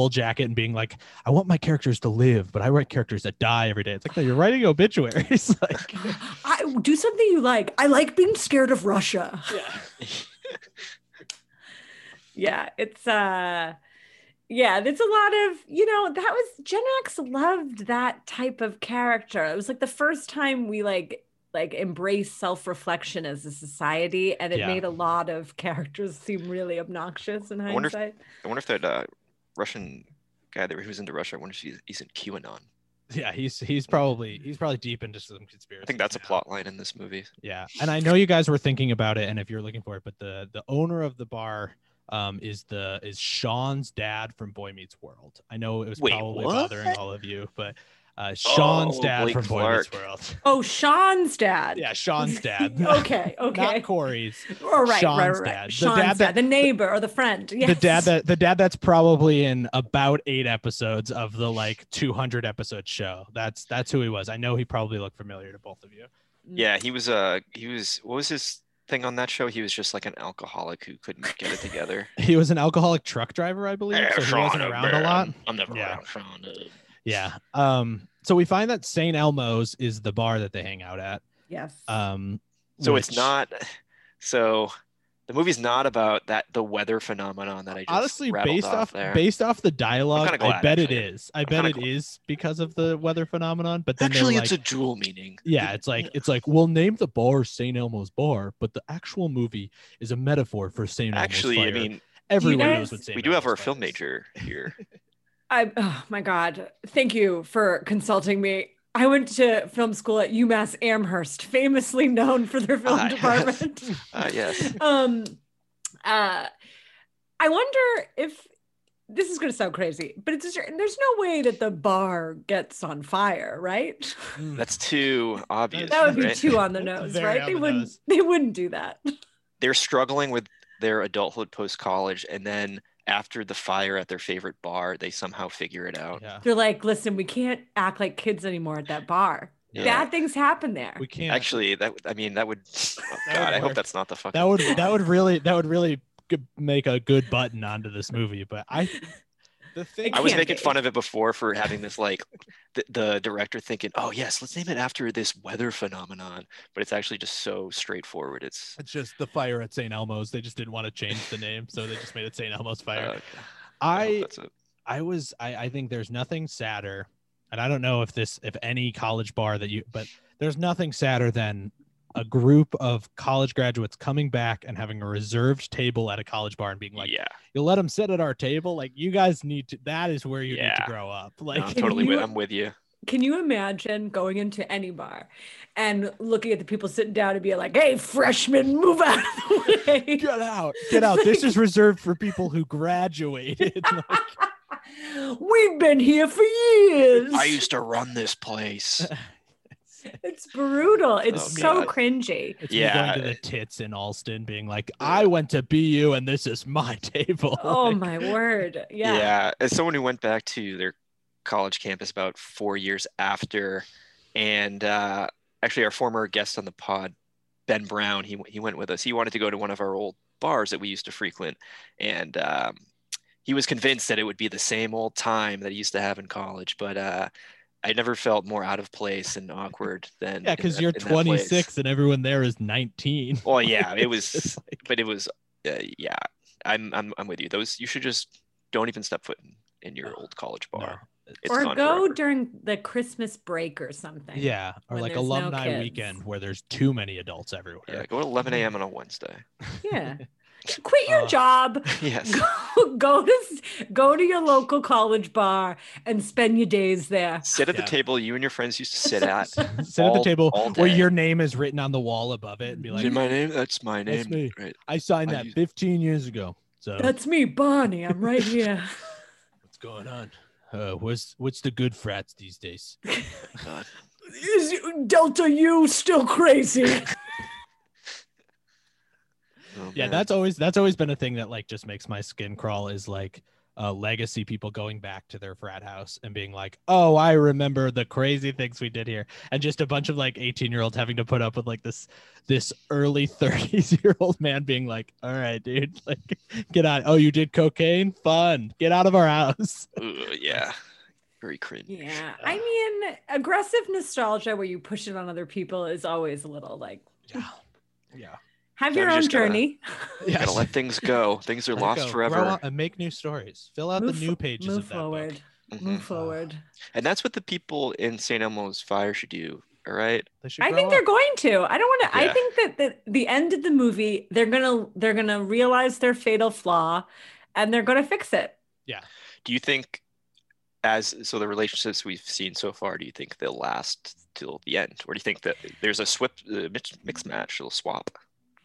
jacket and being like, I want my characters to live, but I write characters that die every day. It's like, no, you're writing obituaries. Like, I do something you like. I like being scared of Russia. Yeah. Yeah, it's a lot of, that was, Gen X loved that type of character. It was like the first time we like embrace self-reflection as a society, and it made a lot of characters seem really obnoxious in hindsight. I wonder if that Russian guy that was into Russia, I wonder if he's in QAnon. Yeah, he's probably deep into some conspiracy. I think that's a plot line in this movie. Yeah, and I know you guys were thinking about it, and if you're looking for it, but the owner of the bar is Sean's dad from Boy Meets World. I know it was probably bothering all of you, but Sean's dad Blake from Clark. Boy Meets World. Oh, Sean's dad. Yeah, Sean's dad. okay. Not Corey's. All right, Sean's dad. The dad, the neighbor or the friend. Yes. The dad that's probably in about 8 episodes of the like 200 episode show. That's who he was. I know he probably looked familiar to both of you. Yeah, he was what was his thing on that show? He was just like an alcoholic who couldn't get it together. He was an alcoholic truck driver, I believe. Yeah, so he wasn't around a lot. I'm never around Sean. So we find that St. Elmo's is the bar that they hang out at. Yes. So the movie's not about the weather phenomenon that I just honestly based off the dialogue. I bet it is because of the weather phenomenon. But then actually, like, it's a dual meaning. Yeah, it's like we'll name the bar St. Elmo's Bar, but the actual movie is a metaphor for St. Elmo's. Actually, Fire. I mean, everyone knows what St. Elmo's. We do have our film major here. Oh my God! Thank you for consulting me. I went to film school at UMass Amherst, famously known for their film department. Yes. I wonder if this is going to sound crazy, but there's no way that the bar gets on fire, right? That's too obvious. That would be too on the nose, right? They wouldn't do that. They're struggling with their adulthood post college, and then after the fire at their favorite bar, they somehow figure it out. Yeah. They're like, listen, we can't act like kids anymore at that bar. Yeah. Bad things happen there. We can't. Actually, I hope that's not the fucking that would really make a good button onto this movie, but I was making fun of it before for having this like the director thinking, oh yes, let's name it after this weather phenomenon, but it's actually just so straightforward. It's just the fire at St. Elmo's. They just didn't want to change the name, so they just made it St. Elmo's Fire. Okay. I think there's nothing sadder, and I don't know if any college bar but there's nothing sadder than a group of college graduates coming back and having a reserved table at a college bar and being like, yeah, you'll let them sit at our table. Like, you guys need to, that is where you need to grow up. Like, I'm with you. Can you imagine going into any bar and looking at the people sitting down and being like, hey, freshmen, move out of the way. Get out. Get out. Like, this is reserved for people who graduated. Like, we've been here for years. I used to run this place. It's brutal. It's so cringy. It's me going to the tits in Allston being like, I went to BU and this is my table. Oh, like, my word. Yeah. Yeah. As someone who went back to their college campus about 4 years after, and actually our former guest on the pod, Ben Brown, he went with us. He wanted to go to one of our old bars that we used to frequent. And he was convinced that it would be the same old time that he used to have in college. But I never felt more out of place and awkward than because you're 26 and everyone there is 19. Well, yeah, it was, like... but it was, yeah. I'm with you. Those you should just don't even step foot in your old college bar. No. Or go forever. During the Christmas break or something. Yeah, or like alumni weekend where there's too many adults everywhere. Yeah, go at 11 a.m. on a Wednesday. Yeah. Quit your job. Yes. Go to your local college bar and spend your days there. Sit at the table you and your friends used to sit at. At the table where your name is written on the wall above it and be like, "Is it my name? That's my name. That's me. Right. I signed that 15 years ago. So that's me, Bonnie. I'm right here." What's going on? What's the good frats these days? Oh my God. Is Delta U still crazy? Oh, yeah, man. that's always been a thing that like just makes my skin crawl is like legacy people going back to their frat house and being like, oh, I remember the crazy things we did here, and just a bunch of like 18-year-olds having to put up with like this early 30s-year-old man being like, all right, dude, like get out. Oh, you did cocaine? Fun. Get out of our house. Yeah. Very cringe. Yeah, I mean, aggressive nostalgia where you push it on other people is always a little like, yeah. Have your own journey. You gotta let things go. Things are lost forever. And make new stories. Fill out the new pages of that book. Move forward. And that's what the people in St. Elmo's Fire should do. All right. I think they're going to. I don't want to. I think that the end of the movie, they're gonna realize their fatal flaw, and they're gonna fix it. Yeah. Do you think, the relationships we've seen so far, do you think they'll last till the end, or do you think that there's a mix match, little swap?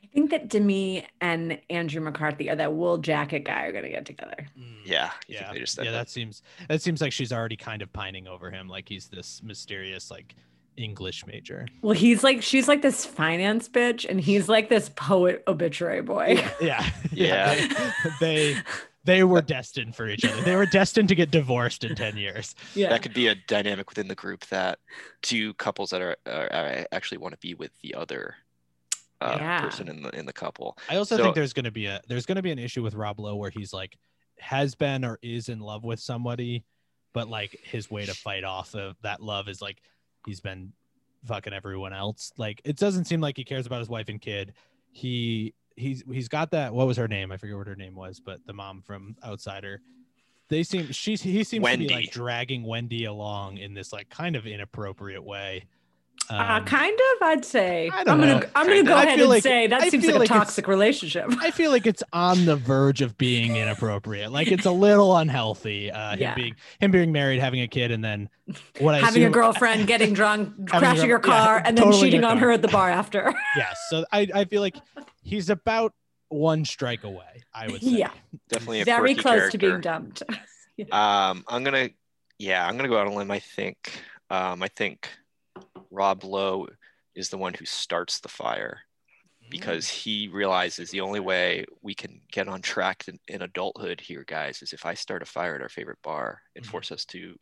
I think that Demi and Andrew McCarthy or that wool jacket guy are gonna get together. Yeah. That seems like she's already kind of pining over him, like he's this mysterious like English major. Well, he's like she's like this finance bitch, and he's like this poet obituary boy. Yeah. They were destined for each other. They were destined to get divorced in 10 years. Yeah. That could be a dynamic within the group, that two couples that are actually want to be with the other. Person in the couple. I also think there's going to be an issue with Rob Lowe where he's like has been or is in love with somebody, but like his way to fight off of that love is like he's been fucking everyone else. Like it doesn't seem like he cares about his wife and kid. He's got that, what was her name? I forget what her name was, but the mom from Outsider. He seems Wendy. To be like dragging Wendy along in this like kind of inappropriate way. Kind of, I'd say. I'm gonna go ahead and say that seems like a toxic relationship. I feel like it's on the verge of being inappropriate. Like it's a little unhealthy. Him being married, having a kid, and then having a girlfriend, getting drunk, crashing her car, and then cheating on her at the bar after. Yeah. So I feel like he's about one strike away, I would say. Yeah. Definitely very close to being dumped. I'm gonna go out on a limb. I think Rob Lowe is the one who starts the fire because he realizes the only way we can get on track in adulthood here, guys, is if I start a fire at our favorite bar and force us to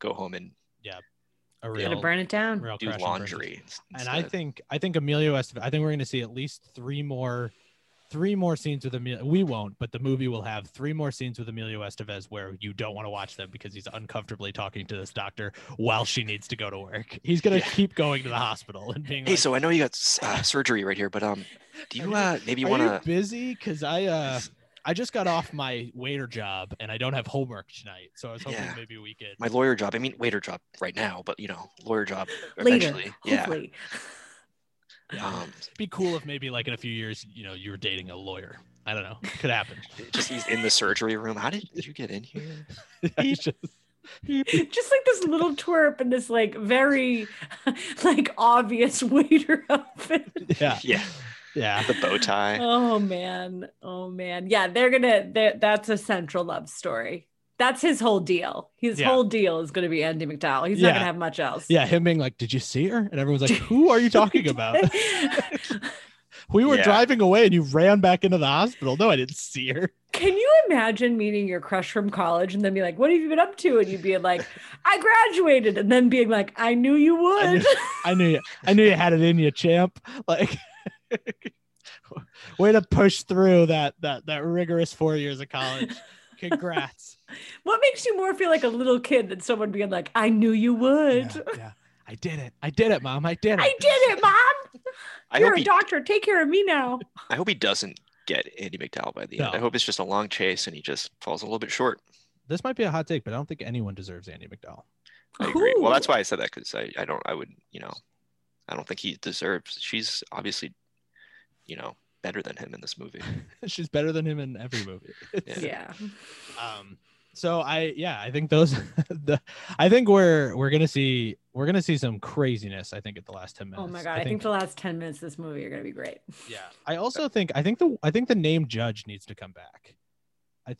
go home and burn it down, do laundry. And I think Emilio Estevez, I think we're going to see at least three more scenes with Emilio. We won't, but the movie will have three more scenes with Emilio Estevez where you don't want to watch them because he's uncomfortably talking to this doctor while she needs to go to work. He's going to keep going to the hospital and being, hey, like, so I know you got surgery right here, but do you maybe want to busy? Cause I just got off my waiter job and I don't have homework tonight. So I was hoping maybe we could my lawyer job. I mean, waiter job right now, but lawyer job eventually. Hopefully. Yeah. Yeah. It'd be cool if maybe like in a few years, you were dating a lawyer. I don't know. Could happen. Just he's in the surgery room. How did you get in here? Yeah, Just like this little twerp and this like very like obvious waiter outfit. Yeah. Yeah. Yeah. The bow tie. Oh man. Oh man. Yeah. That's a central love story. That's his whole deal. His whole deal is going to be Andie MacDowell. He's not going to have much else. Yeah. Him being like, did you see her? And everyone's like, who are you talking about? We were driving away and you ran back into the hospital. No, I didn't see her. Can you imagine meeting your crush from college and then be like, what have you been up to? And you'd be like, I graduated. And then being like, I knew you would. I knew you had it in you, champ. Like, way to push through that rigorous 4 years of college. Congrats. What makes you more feel like a little kid than someone being like, I knew you would? Yeah. I did it. I did it, Mom. I did it. I did it, Mom. You're a doctor. Take care of me now. I hope he doesn't get Andie MacDowell by the end. I hope it's just a long chase and he just falls a little bit short. This might be a hot take, but I don't think anyone deserves Andie MacDowell. I agree. Well, that's why I said that, because I don't think he deserves. She's obviously, better than him in this movie. She's better than him in every movie. I think those. I think we're gonna see some craziness. I think at the last 10 minutes. Oh my god! I think the last 10 minutes of this movie are gonna be great. Yeah, I also think I think the name Judge needs to come back. I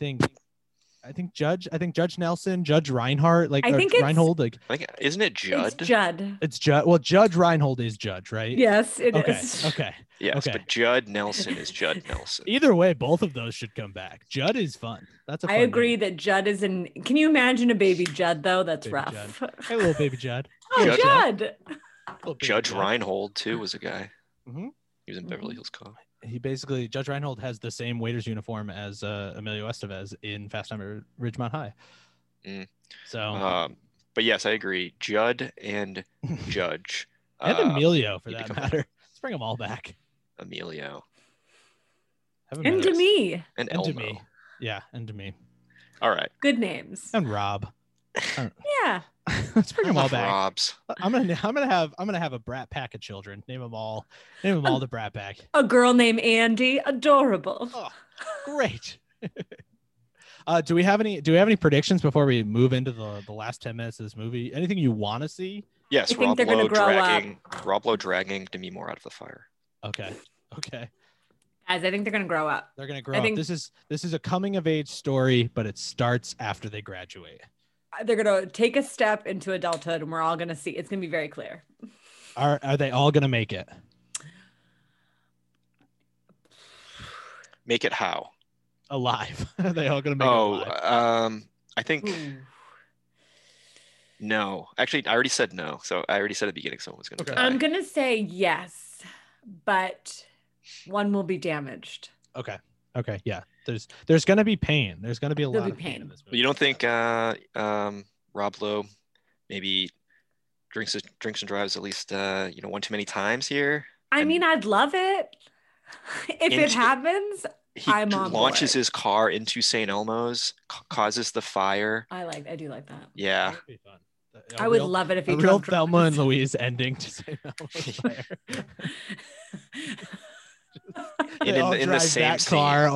think Judge Nelson, Judge Reinhardt, like Reinhold, like isn't it Judd? It's Judd. It's Judd. Well, Judge Reinhold is Judge, right? Yes, it is. Okay. Yes, okay. But Judd Nelson is Judd Nelson. Either way, both of those should come back. Judd is fun. That's a fun I agree name. That Judd is in. Can you imagine a baby Judd though? That's baby rough. Judd. Hey, little baby Judd. Oh, Judd. Judge Reinhold too was a guy. Mm-hmm. He was in Beverly Hills Cop. He basically, Judge Reinhold has the same waiter's uniform as Emilio Estevez in Fast Time at Ridgemont High. Mm. So, but yes, I agree. Judd and Judge. And Emilio, for that matter. Let's bring them all back. Emilio. And to me. And Elmo. Me. Yeah, and to me. All right. Good names. And Rob. Yeah. Let's bring them all back. Robs. I'm gonna have a Brat Pack of children. Name them all the Brat Pack. A girl named Andie, adorable. Oh, great. Do we have any predictions before we move into the last 10 minutes of this movie? Anything you want to see? Yes, Rob Lowe dragging Demi Moore out of the fire. Okay. Guys, I think they're gonna grow up. I think this is a coming of age story, but it starts after they graduate. They're going to take a step into adulthood and we're all going to see. It's going to be very clear. Are they all going to make it? Make it how? Alive. Are they all going to make it alive? I think... Ooh. No. Actually, I already said no. So I already said at the beginning someone was going to die. I'm going to say yes, but one will be damaged. Okay. Yeah. There's going to be pain. There's going to be a lot of pain in this movie. You don't think Rob Lowe maybe drinks and drives at least one too many times here? I mean, I'd love it if it happens. He launches his car into St. Elmo's, causes the fire. I do like that. Yeah. That'd be fun. I would love it if he drove. A real Thelma and Louise ending to St. Elmo's fire. In the same car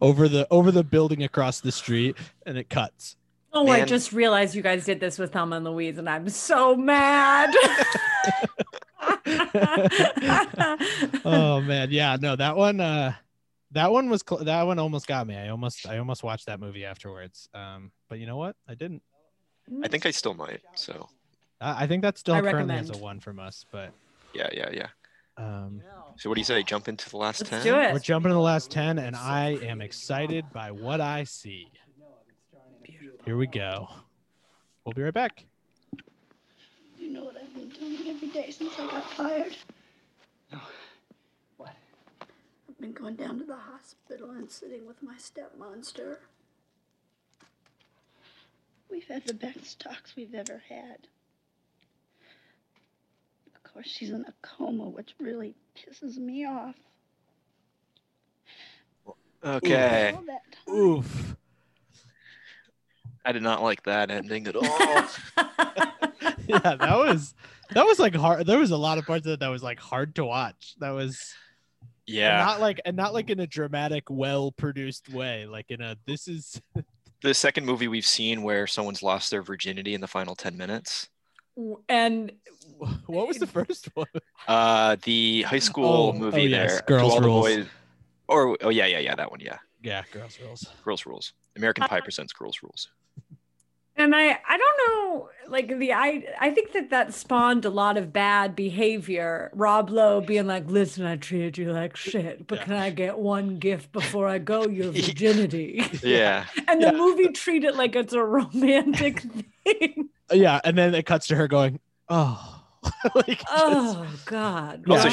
over the building across the street, and it cuts. Oh, man. I just realized you guys did this with Thelma and Louise, and I'm so mad. Oh man, yeah, no, that one almost got me. I almost watched that movie afterwards, but you know what? I didn't. I think I still might. So I think that's still currently as a one from us, but yeah. So what do you say? Jump into the last 10? Let's do it. We're jumping to the last 10, and I am excited by what I see. Beautiful. Here we go. We'll be right back. You know what I've been doing every day since I got fired? No. What? I've been going down to the hospital and sitting with my step-monster. We've had the best talks we've ever had. Or she's in a coma, which really pisses me off. Okay. Oof. I did not like that ending at all. Yeah, that was like hard. There was a lot of parts of it that was like hard to watch. That was not like in a dramatic, well-produced way. Like in a the second movie we've seen where someone's lost their virginity in the final 10 minutes. And what was the first one? The high school movie yes. Girls Rules. Or that one, yeah. Yeah, Girls Rules. Girls Rules. American Pie presents Girls Rules. And I don't know, like I think that spawned a lot of bad behavior. Rob Lowe being like, listen, I treated you like shit, but can I get one gift before I go? Your virginity. Yeah. And the movie treat it like it's a romantic thing. Yeah, and then it cuts to her going, oh. God. Also,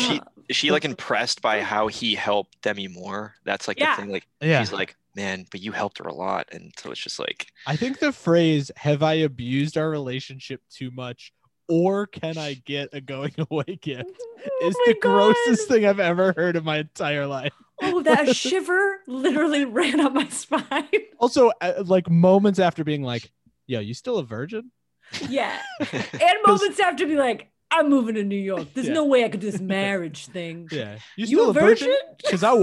is she like impressed by how he helped Demi Moore? That's like the thing. Like she's like, man, but you helped her a lot. And so it's just like, I think the phrase, have I abused our relationship too much, or can I get a going away gift, is the grossest thing I've ever heard in my entire life. Oh, that shiver literally ran up my spine. Also, like moments after being like, yo, you still a virgin? Yeah. And moments after be like, I'm moving to New York. There's no way I could do this marriage thing. Yeah. You still a virgin? Because I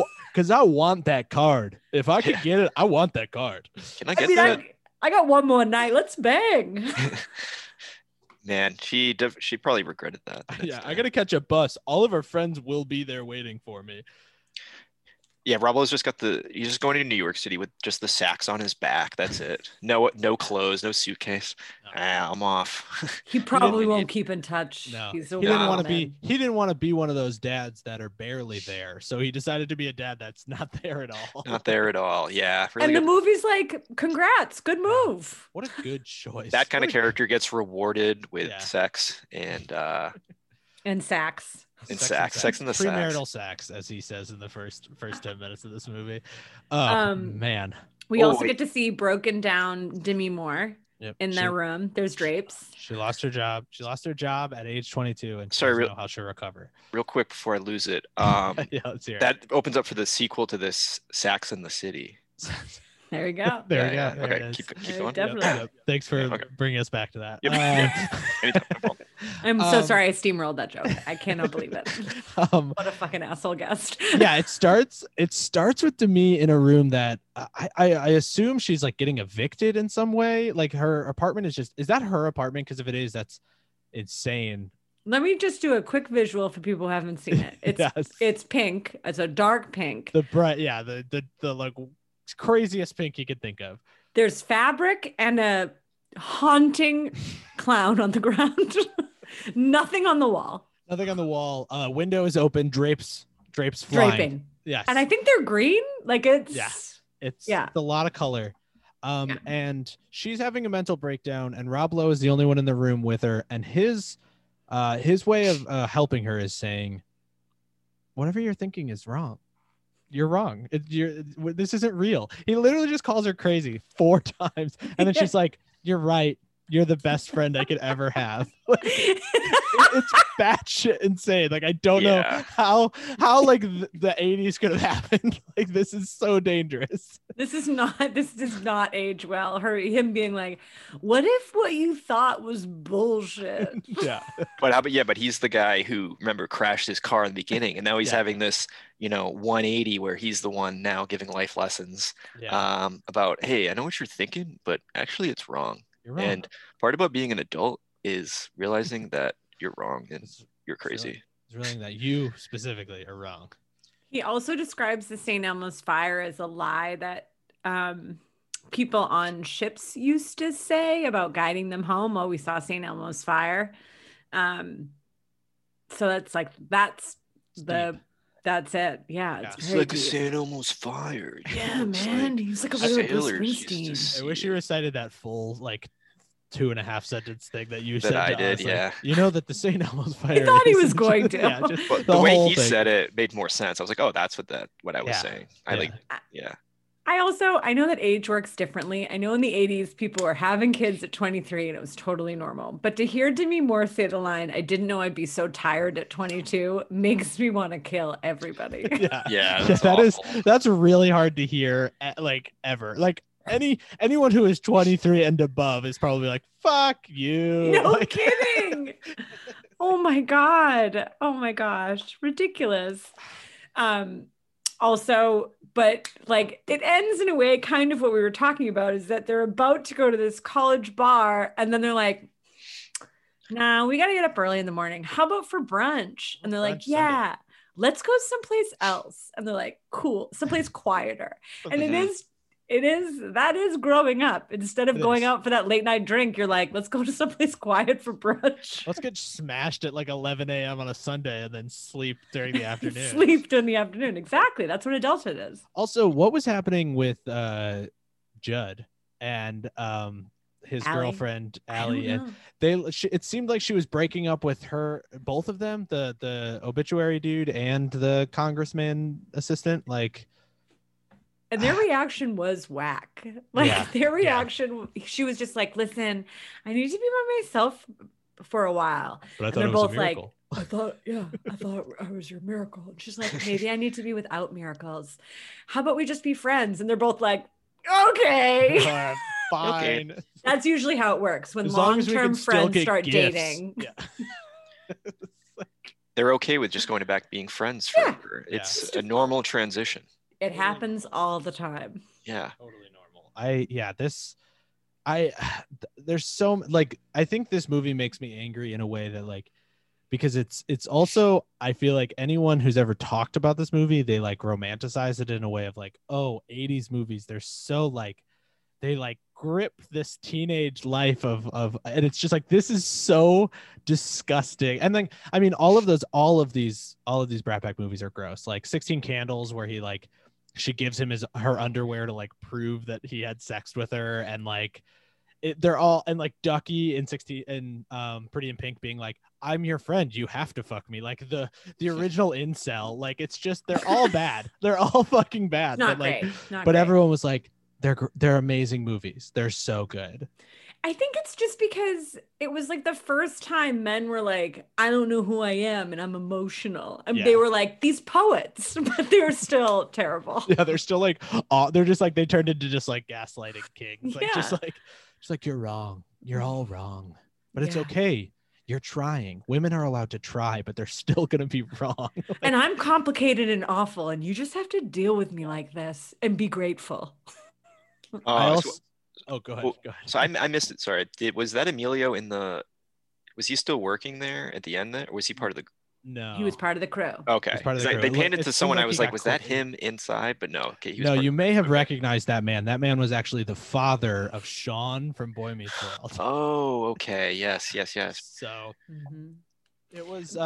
want that card. If I could get it, I want that card. Can I get that? I got one more night. Let's bang. Man, she probably regretted that. Yeah, I got to catch a bus. All of her friends will be there waiting for me. Yeah, Roblo's just he's just going to New York City with just the sacks on his back. That's it. No clothes, no suitcase. I'm off. He probably won't keep in touch. No. He didn't want to be one of those dads that are barely there. So he decided to be a dad that's not there at all. Not there at all. Yeah. Really and good. The movie's like, congrats, good move. What a good choice. That kind of character gets rewarded with sex and sacks. Sex in the premarital sex, as he says in the first 10 minutes of this movie. Man, we also get to see broken down Demi Moore in their room. There's drapes. She lost her job. She lost her job at age 22, and she doesn't know how she'll recover. Real quick before I lose it, let's hear it. That opens up for the sequel to this, Sax in the City. There we go. There we go. There okay, keep going. Definitely. Yep. Thanks for bringing us back to that. Yep. I'm so sorry I steamrolled that joke. I cannot believe it. What a fucking asshole guest. Yeah, it starts with Demi in a room that I assume she's like getting evicted in some way. Like her apartment is that her apartment? Because if it is, that's insane. Let me just do a quick visual for people who haven't seen it. It's it's pink. It's a dark pink. The bright, the like craziest pink you could think of. There's fabric and a haunting clown on the ground. Nothing on the wall. Window is open. Drapes flying. Draping. Yes. And I think they're green. Like it's it's a lot of color. And she's having a mental breakdown, and Rob Lowe is the only one in the room with her, and his way of helping her is saying, whatever you're thinking is wrong. You're wrong. This isn't real. He literally just calls her crazy 4 times. And then she's like, you're right. You're the best friend I could ever have. Like, it's batshit insane. Like, I don't know how like the 80s could have happened. Like, this is so dangerous. This does not age well. Him being like, what if what you thought was bullshit? Yeah. But he's the guy who, remember, crashed his car in the beginning, and now he's having this, 180 where he's the one now giving life lessons about, hey, I know what you're thinking, but actually it's wrong. You're wrong. And part about being an adult is realizing that you're wrong and you're crazy. It's realizing that you specifically are wrong. He also describes the St. Elmo's Fire as a lie that people on ships used to say about guiding them home. Oh, we saw St. Elmo's Fire. So that's like, that's it. Yeah. It's like a St. Elmo's Fire. Yeah, man. He's like a sailor. I wish you recited that full, like, 2.5 sentence thing that you said. I did, yeah. You know that the St. Elmo's Fire. I thought he was going to. Yeah, just the way he said it made more sense. I was like, oh, that's what I was saying. I know that age works differently. I know in the 80s, people were having kids at 23 and it was totally normal. But to hear Demi Moore say the line, I didn't know I'd be so tired at 22, makes me want to kill everybody. That's really hard to hear, like, ever. Like, anyone who is 23 and above is probably like, fuck you. No kidding. Oh my God. Oh my gosh. Ridiculous. also, but like it ends in a way, kind of what we were talking about, is that they're about to go to this college bar and then they're like, no, we got to get up early in the morning. How about for brunch? And they're like, yeah, let's go someplace else. And they're like, cool, someplace quieter. And that is growing up. Instead of going out for that late night drink, you're like, let's go to someplace quiet for brunch. Let's get smashed at like 11 a.m. on a Sunday and then sleep during the afternoon. Exactly. That's what adulthood is. Also, what was happening with Judd and his girlfriend Allie? And it seemed like she was breaking up with her, both of them, the obituary dude and the congressman assistant, like. And their reaction was whack. She was just like, listen, I need to be by myself for a while. But I thought it was both a miracle. Like, I thought I was your miracle. And she's like, maybe I need to be without miracles. How about we just be friends? And they're both like, okay. Fine. Okay. That's usually how it works when long-term friends start dating. Yeah. They're okay with just going back being friends forever. Yeah. It's a normal transition. It happens all the time. Yeah. Totally normal. I think this movie makes me angry in a way that, like, because it's also, I feel like anyone who's ever talked about this movie, they like romanticize it in a way of like, oh, 80s movies, they're so like, they like grip this teenage life of, and it's just like, this is so disgusting. And then, I mean, all of these Brat Pack movies are gross. Like 16 Candles, where he like, she gives him her underwear to like prove that he had sex with her, and like they're all, and like Ducky in 16 and Pretty in Pink being like, I'm your friend, you have to fuck me, like the original incel. Like, it's just, they're all bad. They're all fucking bad. But everyone was like, they're amazing movies, they're so good. I think it's just because it was like the first time men were like, I don't know who I am and I'm emotional. And they were like, these poets, but they were still terrible. Yeah, they're still like, they're just like, they turned into just like gaslighting kings. Like, just like you're wrong. You're all wrong. But it's okay. You're trying. Women are allowed to try, but they're still going to be wrong. Like, and I'm complicated and awful, and you just have to deal with me like this and be grateful. Go ahead. So I missed it. Sorry. Was that Emilio was he still working there at the end there? Or was he part of the? No. He was part of the crew. Okay. They panned it to someone. I was like, was that him inside? But no. Okay. No, you may have recognized that man. That man was actually the father of Sean from Boy Meets World. Oh, okay. Yes. So it was,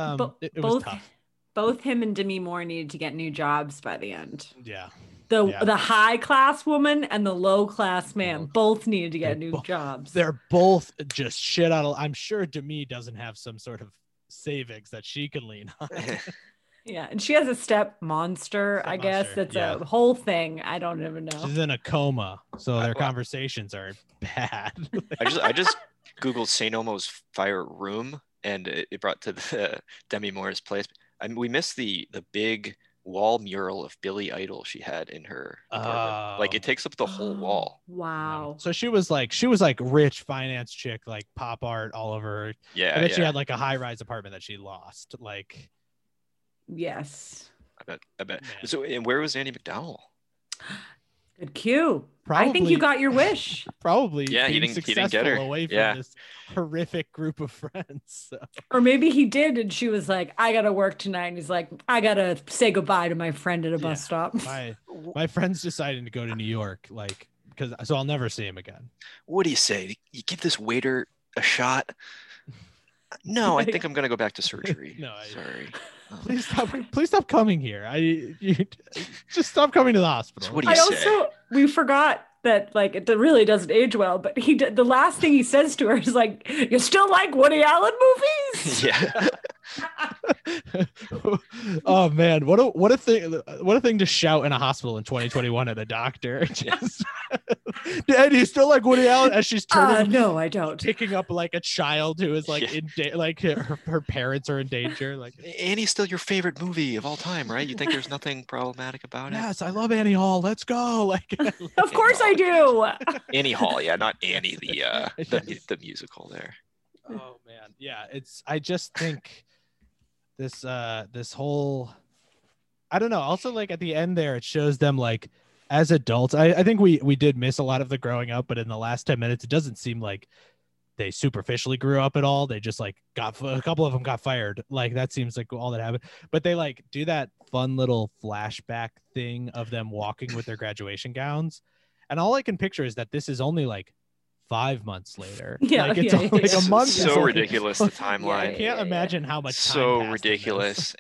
it was tough. Both him and Demi Moore needed to get new jobs by the end. Yeah. The high class woman and the low class man both needed to get new jobs. They're both just shit out of. I'm sure Demi doesn't have some sort of savings that she can lean on. Yeah, and she has a step monster. I guess that's a whole thing. I don't even know. She's in a coma, so their conversations are bad. I just googled St. Elmo's Fire room, and it brought to the Demi Moore's place. I mean, we missed the big wall mural of Billy Idol she had in her apartment. Like, it takes up the whole wall. Wow. So she was like rich finance chick, like pop art all over. Yeah. I bet she had like a high-rise apartment that she lost. Like, yes. I bet. Man. So, and where was Andie MacDowell? Good cue. Probably, I think you got your wish. Probably. Yeah, he didn't get her away from this horrific group of friends. So. Or maybe he did, and she was like, "I gotta work tonight," and he's like, "I gotta say goodbye to my friend at a bus stop." My friend's deciding to go to New York, like, so I'll never see him again. What do you say? You give this waiter a shot? No, I think I'm gonna go back to surgery. Sorry. Please stop coming here. Just stop coming to the hospital. So what do you say? Also, we forgot that, like, it really doesn't age well, but the last thing he says to her is like, "You still like Woody Allen movies?" Yeah. Oh man, what a thing to shout in a hospital in 2021 at a doctor. Just, and you still like Woody Allen, as she's turning. No, I don't. Picking up like a child who is like her parents are in danger. Like, Annie's still your favorite movie of all time, right? You think there's nothing problematic about it? Yes, I love Annie Hall. Let's go. Like, of course I do. Annie Hall, yeah, not Annie the musical there. Oh man, yeah. I just think. This whole I don't know. Also, like at the end there, it shows them like as adults. I think we did miss a lot of the growing up, but in the last 10 minutes, it doesn't seem like they superficially grew up at all. They just like got a couple of them got fired. Like that seems like all that happened, but they like do that fun little flashback thing of them walking with their graduation gowns. And all I can picture is that this is only like 5 months later. Yeah, like it's a month. So ridiculous, the timeline. I can't imagine how much time so ridiculous.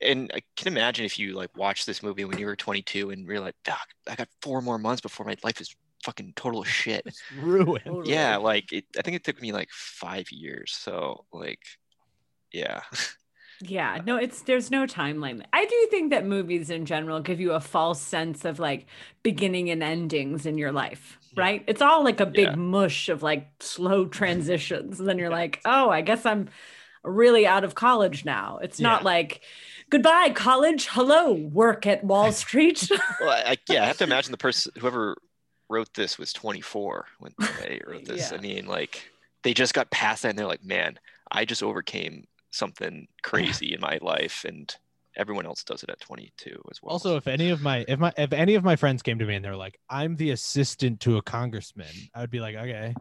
And I can imagine if you like watch this movie when you were 22 and realized, doc, I got 4 more months before my life is fucking total shit. It's ruined. Yeah, like I think it took me like 5 years. So like, yeah. Yeah, no, there's no timeline. I do think that movies in general give you a false sense of like beginning and endings in your life, right? It's all like a big mush of like slow transitions. And then you're like, oh, I guess I'm really out of college now. It's not like, goodbye, college. Hello, work at Wall Street. Well, I have to imagine the person, whoever wrote this was 24 when they wrote this. I mean, like they just got past that and they're like, man, I just overcame something crazy in my life, and everyone else does it at 22 as well. Also, if any of my friends came to me and they're like, I'm the assistant to a congressman, I would be like, okay,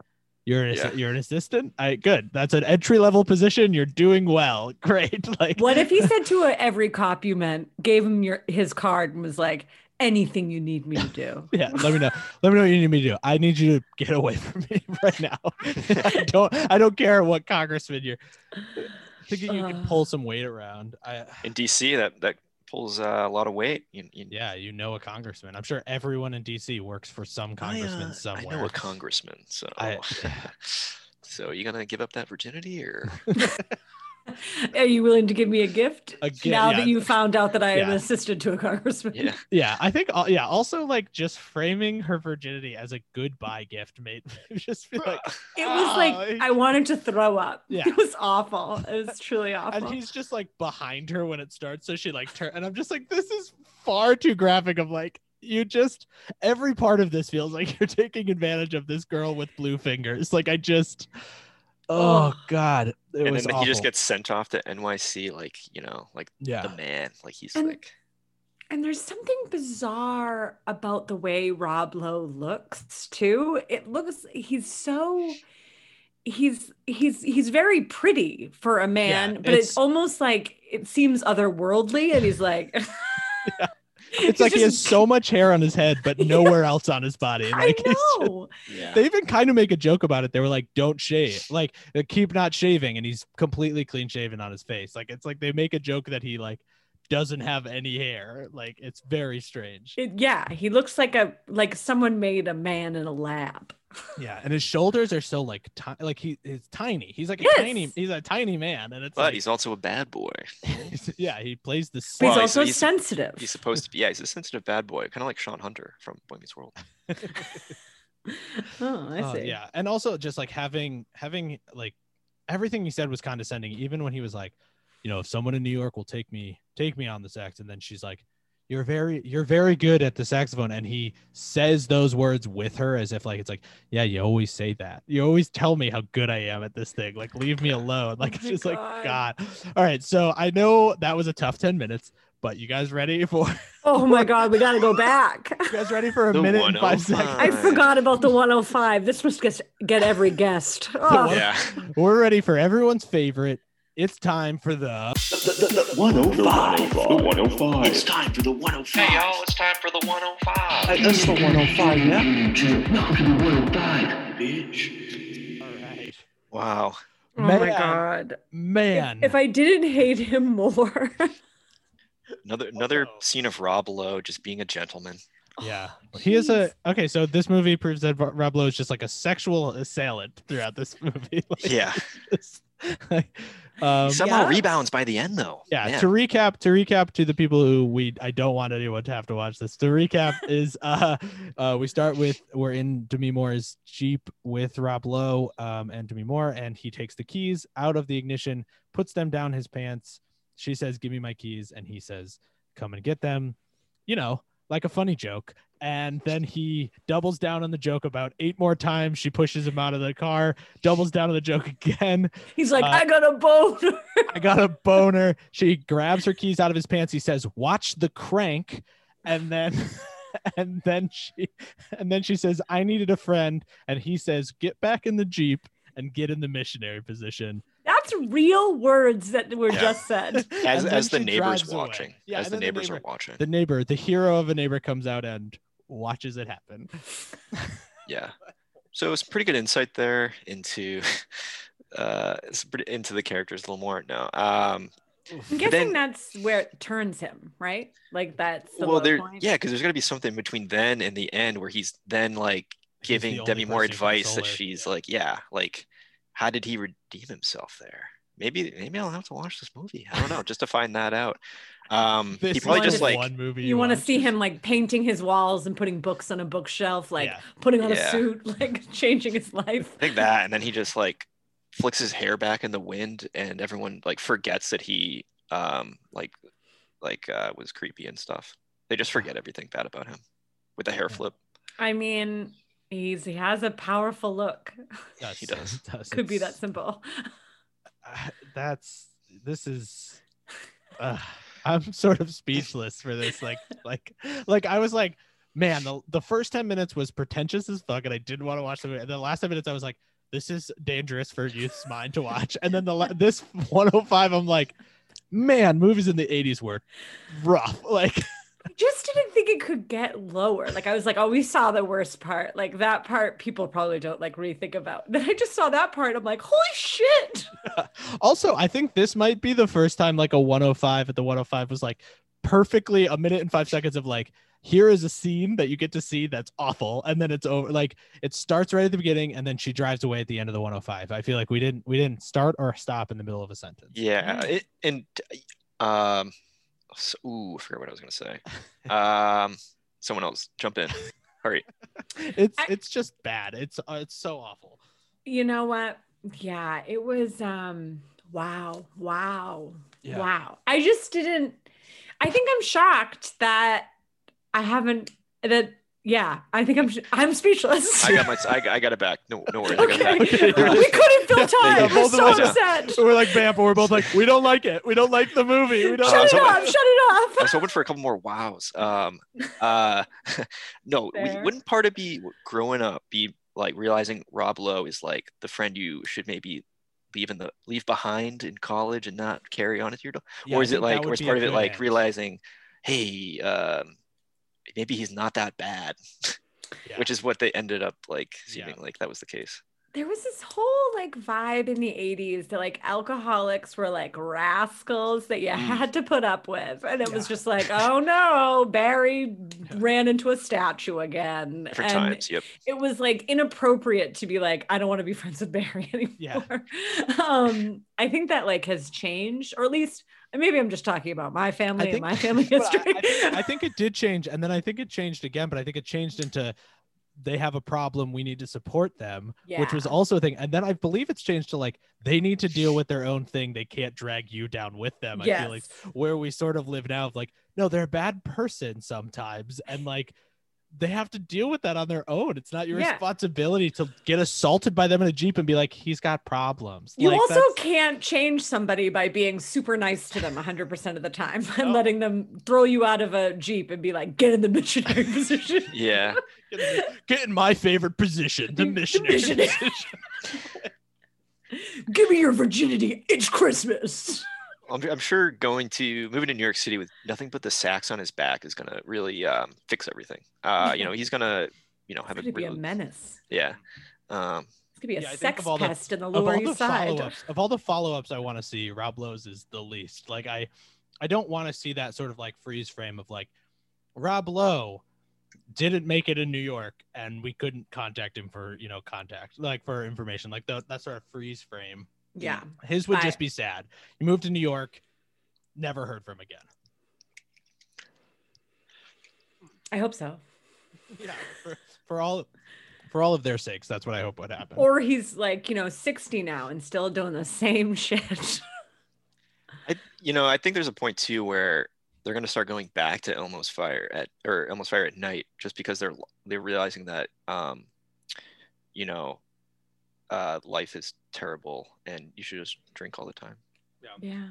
you're an assistant. Good. That's an entry level position. You're doing well. Great. Like, what if he said to every cop you met, gave him his card and was like, anything you need me to do. Yeah, let me know. Let me know what you need me to do. I need you to get away from me right now. I don't care what congressman you're. I think you can pull some weight around. In DC, that pulls a lot of weight. A congressman. I'm sure everyone in DC works for some congressman somewhere. I know a congressman, so. So are you gonna give up that virginity, or? Are you willing to give me a gift that you found out that I am assistant to a congressman? Yeah, yeah. I think. Also, like just framing her virginity as a goodbye gift made me just feel like it was like I wanted to throw up. Yeah, it was awful. It was truly awful. And he's just like behind her when it starts, so she like turns. And I'm just like, this is far too graphic. Of like, you just every part of this feels like you're taking advantage of this girl with blue fingers. Like I just. Oh God! It was awful. He just gets sent off to NYC, like the man, like he's like. And there's something bizarre about the way Rob Lowe looks too. It looks he's very pretty for a man, but it's almost like it seems otherworldly, and he's like. Yeah. It's like he has so much hair on his head, but nowhere else on his body. Like, I know. They even kind of make a joke about it. They were like, don't shave. Like, keep not shaving. And he's completely clean shaven on his face. Like, it's like they make a joke that he, like, doesn't have any hair. Like, it's very strange. He looks like someone made a man in a lab. Yeah, and his shoulders are so like he's tiny. He's like he's a tiny man, and it's but like, he's also a bad boy. He plays the. But he's also sensitive. He's supposed to be. Yeah, he's a sensitive bad boy, kind of like Sean Hunter from Boy Meets World. Oh, I see. Yeah, and also just like having like everything he said was condescending, even when he was like, if someone in New York will take me on the sax, and then she's like. You're very good at the saxophone. And he says those words with her as if like, it's like, yeah, you always say that. You always tell me how good I am at this thing. Like, leave me alone. Like, it's just like, God. All right. So I know that was a tough 10 minutes, but you guys ready for. Oh my God. We got to go back. You guys ready for a minute and 5 seconds? I forgot about the 105. This was just get every guest. Oh. Yeah. We're ready for everyone's favorite. It's time for the 105. It's time for the 105. Hey, y'all, it's time for the 105. That's the 105, yeah? Welcome to 105, bitch. All right. Wow. Man, oh, my God. Man. If I didn't hate him more. Another scene of Rob Lowe just being a gentleman. Yeah, he is okay. So this movie proves that Rob Lowe is just like a sexual assailant throughout this movie. Like, somehow rebounds by the end, though. Yeah. Man. To recap, to the people who I don't want anyone to have to watch this. To recap is we're in Demi Moore's Jeep with Rob Lowe and Demi Moore, and he takes the keys out of the ignition, puts them down his pants. She says, "Give me my keys," and he says, "Come and get them." like a funny joke. And then he doubles down on the joke about 8 more times. She pushes him out of the car, doubles down on the joke again. He's like, I got a boner. I got a boner. She grabs her keys out of his pants. He says, watch the crank. And then she says, I needed a friend. And he says, get back in the Jeep and get in the missionary position. That's real words that were just said. As the neighbor's watching. Yeah, as the neighbors are watching. The hero of a neighbor comes out and watches it happen. Yeah. So it was pretty good insight there into the characters a little more. No. I'm guessing that's where it turns him, right? Like that's the point. Yeah, because there's gonna be something between then and the end where he's then like giving Demi Moore advice that she's like how did he redeem himself there? Maybe I'll have to watch this movie. I don't know, just to find that out. He probably just like one movie you want to see him like painting his walls and putting books on a bookshelf, like putting on a suit, like changing his life. I think that, and then he just like flicks his hair back in the wind, and everyone like forgets that he was creepy and stuff. They just forget everything bad about him with the hair flip. I mean, he has a powerful look. Yes, he does. Could be that simple. I'm sort of speechless for this. Like I was like, man, the first 10 minutes was pretentious as fuck, and I didn't want to watch the movie. And the last 10 minutes, I was like, this is dangerous for youth's mind to watch. And then this 105, I'm like, man, movies in the 80s were rough. Like. Just didn't think it could get lower. Like I was like, oh, we saw the worst part. Like that part people probably don't like rethink about. Then I just saw that part. I'm like, holy shit. Also, I think this might be the first time like a 105 at the 105 was like perfectly a minute and 5 seconds of like, here is a scene that you get to see that's awful, and then it's over. Like it starts right at the beginning, and then she drives away at the end of the 105. I feel like we didn't start or stop in the middle of a sentence. Yeah, I forgot what I was gonna say. Someone else jump in. Hurry. It's just bad. It's so awful. You know what? Yeah, it was. Wow. I just didn't. I think I'm shocked that I haven't. That yeah. I think I'm speechless. I got it back. No worries. Okay. We couldn't fill time. We're so upset. We're like Bampa. We're both like, we don't like it. We don't like the movie. Shut it off. I was hoping for a couple more wows. No. Wouldn't part of growing up be like realizing Rob Lowe is like the friend you should maybe leave behind in college and not carry on with your dog? Yeah, or is it like, or is part of it like realizing, hey, maybe he's not that bad, which is what they ended up like seeming like that was the case. There was this whole like vibe in the 80s that like alcoholics were like rascals that you had to put up with. And it was just like, oh no, Barry ran into a statue again. Different times, yep. It was like inappropriate to be like, I don't want to be friends with Barry anymore. Yeah. I think that like has changed, or at least maybe I'm just talking about my family and my family history. I think it did change. And then I think it changed again, but I think it changed into they have a problem, we need to support them, which was also a thing. And then I believe it's changed to like, they need to deal with their own thing. They can't drag you down with them. Yes. I feel like where we sort of live now of like, no, they're a bad person sometimes. And like, they have to deal with that on their own. It's not your responsibility to get assaulted by them in a Jeep and be like, he's got problems. You like, also can't change somebody by being super nice to them 100% of the time and letting them throw you out of a Jeep and be like, get in the missionary position. Yeah. Get in my favorite position, the missionary position. Give me your virginity. It's Christmas. I'm sure moving to New York City with nothing but the sacks on his back is going to really fix everything. He's going to, have a be a menace. Yeah. It's going to be a sex pest in the Lower East Side. Of all the follow-ups I want to see, Rob Lowe's is the least. Like, I don't want to see that sort of like freeze frame of like, Rob Lowe didn't make it in New York and we couldn't contact him for, for information. Like that sort of freeze frame. Yeah, his would just be sad. He moved to New York, never heard from again. I hope so. Yeah, for all of their sakes, that's what I hope would happen. Or he's like, 60 now and still doing the same shit. I think there's a point too where they're going to start going back to Elmo's Fire at night, just because they're realizing that, life is terrible and you should just drink all the time. Yeah.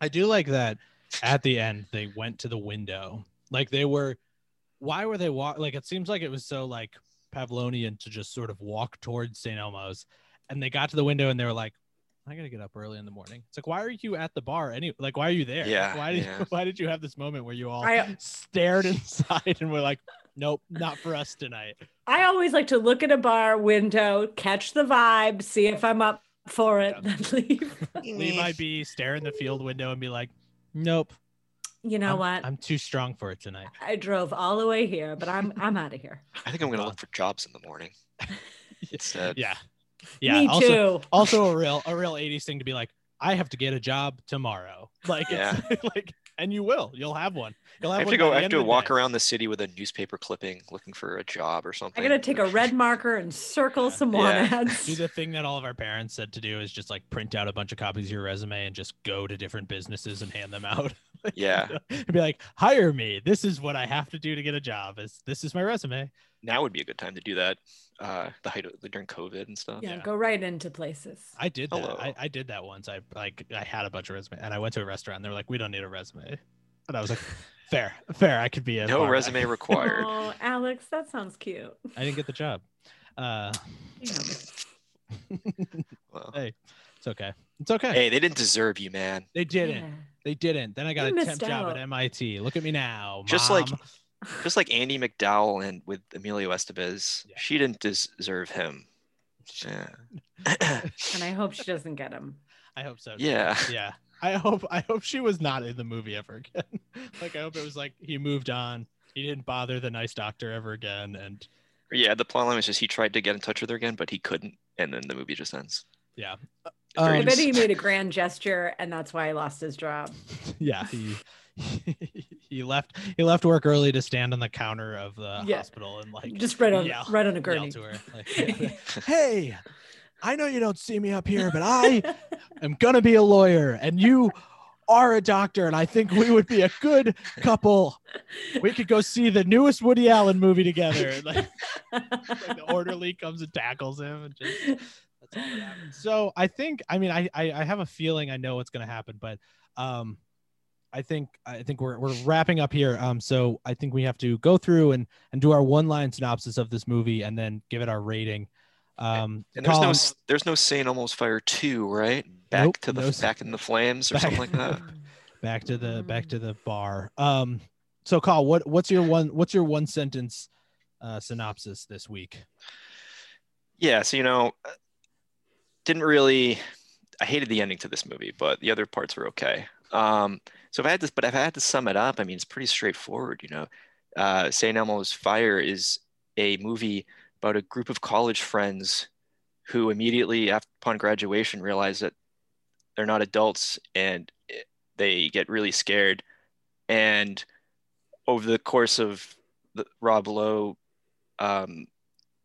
I do like that at the end they went to the window. Like they were, why were they like, it seems like it was so like Pavlonian to just sort of walk towards St. Elmo's, and they got to the window and they were like, I gotta get up early in the morning. It's like, why are you at the bar? Like, why are you there? Yeah. Why did you have this moment where you all stared inside and were like, nope, not for us tonight? I always like to look at a bar window, catch the vibe, see if I'm up for it, then leave. Leave my bee, stare in the field window, and be like, nope. You know what? I'm too strong for it tonight. I drove all the way here, but I'm out of here. I think I'm gonna look for jobs in the morning. Instead. Yeah. Yeah, me too. Also a real 80s thing to be like, I have to get a job tomorrow. Like, yeah. It's like, and you will. You'll have one. I have to walk around the city with a newspaper clipping looking for a job or something. I gotta take a red marker and circle some more ads. Do the thing that all of our parents said to do, is just like print out a bunch of copies of your resume and just go to different businesses and hand them out. Yeah. And be like, hire me. This is what I have to do to get a job. This is my resume. Now would be a good time to do that. The height of during COVID and stuff. Yeah, go right into places. I did that. I did that once. I had a bunch of resumes and I went to a restaurant and they were like, we don't need a resume. And I was like, fair. I could be a no resume guy. Required. Oh, Alex, that sounds cute. I didn't get the job. Well, hey, it's okay. It's okay. Hey, they didn't deserve you, man. They didn't. Yeah. They didn't. Then I got a temp job at MIT. Look at me now, Mom. Just like Andie MacDowell and with Emilio Estevez, she didn't deserve him. Yeah. And I hope she doesn't get him. I hope so. Yeah. Yeah. I hope she was not in the movie ever again. Like, I hope it was like he moved on. He didn't bother the nice doctor ever again. And yeah, the plot line was just he tried to get in touch with her again, but he couldn't. And then the movie just ends. Yeah. I bet he made a grand gesture, and that's why he lost his job. Yeah. He left work early to stand on the counter of the hospital and like just right on a gurney to her, like, hey, I know you don't see me up here, but I am gonna be a lawyer and you are a doctor, and I think we would be a good couple. We could go see the newest Woody Allen movie together. And like the orderly comes and tackles him, and just that's all that happens. So I have a feeling I know what's gonna happen, but I think we're wrapping up here. So I think we have to go through and do our one-line synopsis of this movie and then give it our rating. And there's no St. Elmo's Fire 2, right? Back in the flames or something like that. Back to the bar. So Kyle, what's your one sentence synopsis this week? Yeah, so I hated the ending to this movie, but the other parts were okay. So if I had to sum it up, I mean, it's pretty straightforward, St. Elmo's Fire is a movie about a group of college friends who immediately upon graduation realize that they're not adults, and they get really scared. And over the course of Rob Lowe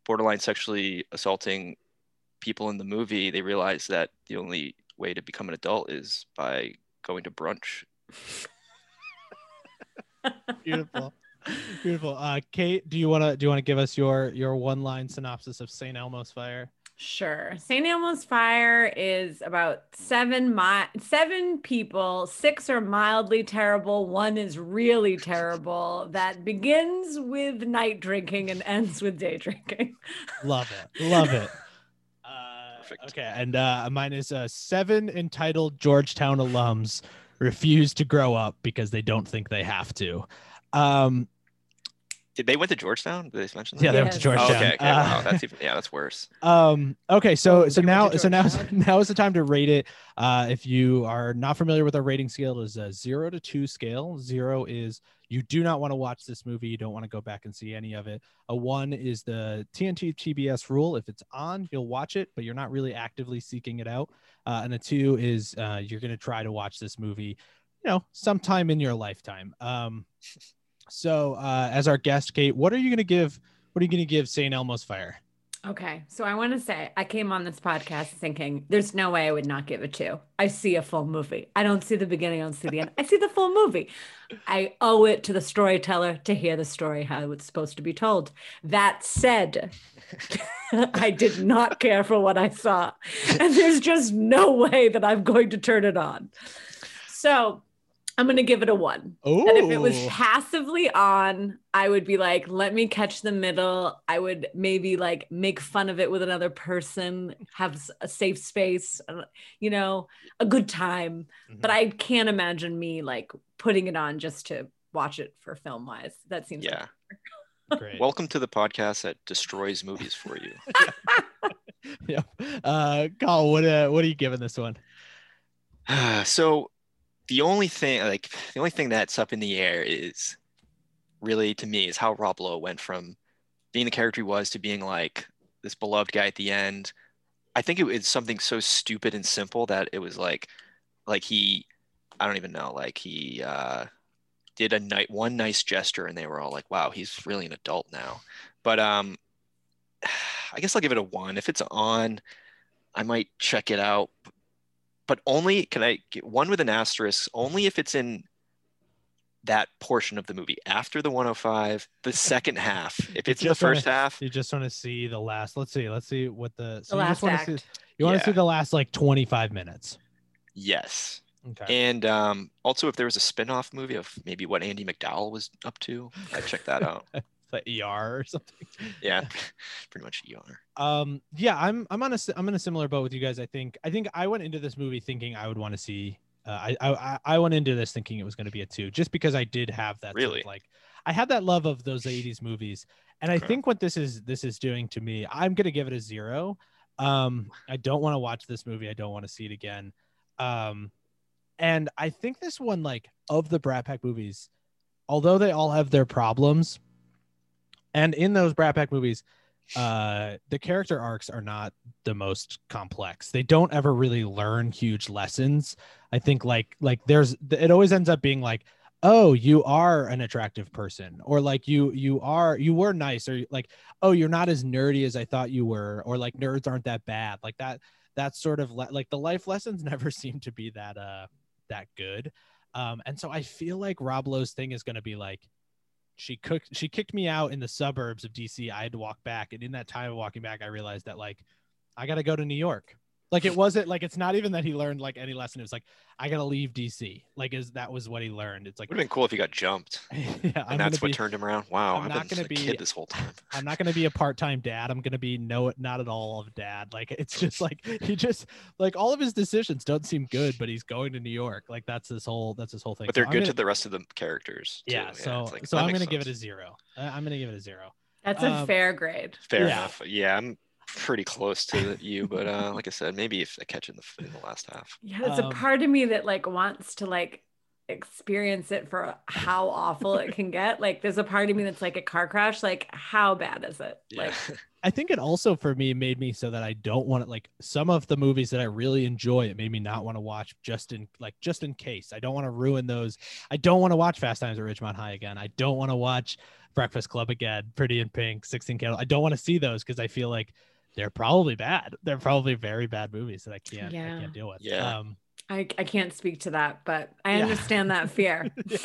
borderline sexually assaulting people in the movie, they realize that the only way to become an adult is by going to brunch. Beautiful. Kate, do you want to give us your one-line synopsis of St. Elmo's Fire? Sure. St. Elmo's Fire is about seven people. 6 are mildly terrible. 1 is really terrible. That begins with night drinking and ends with day drinking. Love it. Okay, and mine is 7 entitled Georgetown alums refuse to grow up because they don't think they have to. Did they went to Georgetown? Did they mention that? Yeah, they went to Georgetown. Oh, okay. Wow, that's worse. Okay, so now is the time to rate it. If you are not familiar with our rating scale, it is a 0 to 2 scale. 0 is you do not want to watch this movie. You don't want to go back and see any of it. A 1 is the TNT TBS rule. If it's on, you'll watch it, but you're not really actively seeking it out. And a 2 is you're going to try to watch this movie, sometime in your lifetime. So as our guest, Kate, what are you going to give St. Elmo's Fire? Okay. So I want to say I came on this podcast thinking there's no way I would not give it 2. I see a full movie. I don't see the beginning. I don't see the end. I see the full movie. I owe it to the storyteller to hear the story how it's supposed to be told. That said, I did not care for what I saw. And there's just no way that I'm going to turn it on. So I'm going to give it a 1. Ooh. And if it was passively on, I would be like, let me catch the middle. I would maybe like make fun of it with another person, have a safe space, you know, a good time. Mm-hmm. But I can't imagine me like putting it on just to watch it for film wise. That seems yeah. Great. Welcome to the podcast that destroys movies for you. Yeah. Kyle, what are you giving this one? So The only thing that's up in the air is really to me is how Rob Lowe went from being the character he was to being like this beloved guy at the end. I think it was something so stupid and simple that it was like he, I don't even know, like he did one nice gesture and they were all like, wow, he's really an adult now. But I guess I'll give it a 1. If it's on, I might check it out. But only, can I get one with an asterisk, only if it's in that portion of the movie after the 105, the second half. If it's the first half. You just want to see the last, let's see what the last act. You want to see the last like 25 minutes. Yes. Okay. And also if there was a spinoff movie of maybe what Andie MacDowell was up to, I'd check that out. Like ER or something. Yeah, pretty much ER. Yeah, I'm in a similar boat with you guys. I think I went into this movie thinking I would want to see. I went into this thinking it was going to be a 2, just because I did have that. Really? Sort of, like I had that love of those 80s movies, and I think what this is doing to me, I'm going to give it a 0. I don't want to watch this movie. I don't want to see it again. And I think this one, like of the Brat Pack movies, although they all have their problems. And in those Brat Pack movies, the character arcs are not the most complex. They don't ever really learn huge lessons. I think like it always ends up being like, oh, you are an attractive person, or like you were nice, or like, oh, you're not as nerdy as I thought you were, or like nerds aren't that bad. Like that sort of like the life lessons never seem to be that good. And so I feel like Rob Lowe's thing is going to be like, she kicked me out in the suburbs of DC. I had to walk back. And in that time of walking back, I realized that like, I got to go to New York. Like it wasn't like, it's not even that he learned like any lesson. It was like, I got to leave DC. Like that was what he learned. It's like, would've been cool if he got jumped. Yeah, and that's what turned him around. Wow. I'm not going to be a kid this whole time. I'm not going to be a part-time dad. I'm going to be not at all of dad. Like, it's just like, he just like all of his decisions don't seem good, but he's going to New York. Like that's this whole thing. But they're good to the rest of the characters. Too. Yeah. So I'm going to give it a 0. I'm going to give it a 0. That's a fair grade. Fair enough. Yeah. I'm pretty close to you, but like I said, maybe if I catch in the last half. Yeah, it's a part of me that like wants to like experience it for how awful it can get. Like there's a part of me that's like a car crash, like how bad is it? Yeah. Like I think it also for me made me so that I don't want to like some of the movies that I really enjoy, it made me not want to watch just in case. I don't want to ruin those. I don't want to watch Fast Times at Ridgemont High again. I don't want to watch Breakfast Club again, Pretty in Pink, 16 Candles. I don't want to see those because I feel like they're probably bad. They're probably very bad movies that I can't deal with. Yeah. I can't speak to that, but I understand that fear. Yeah.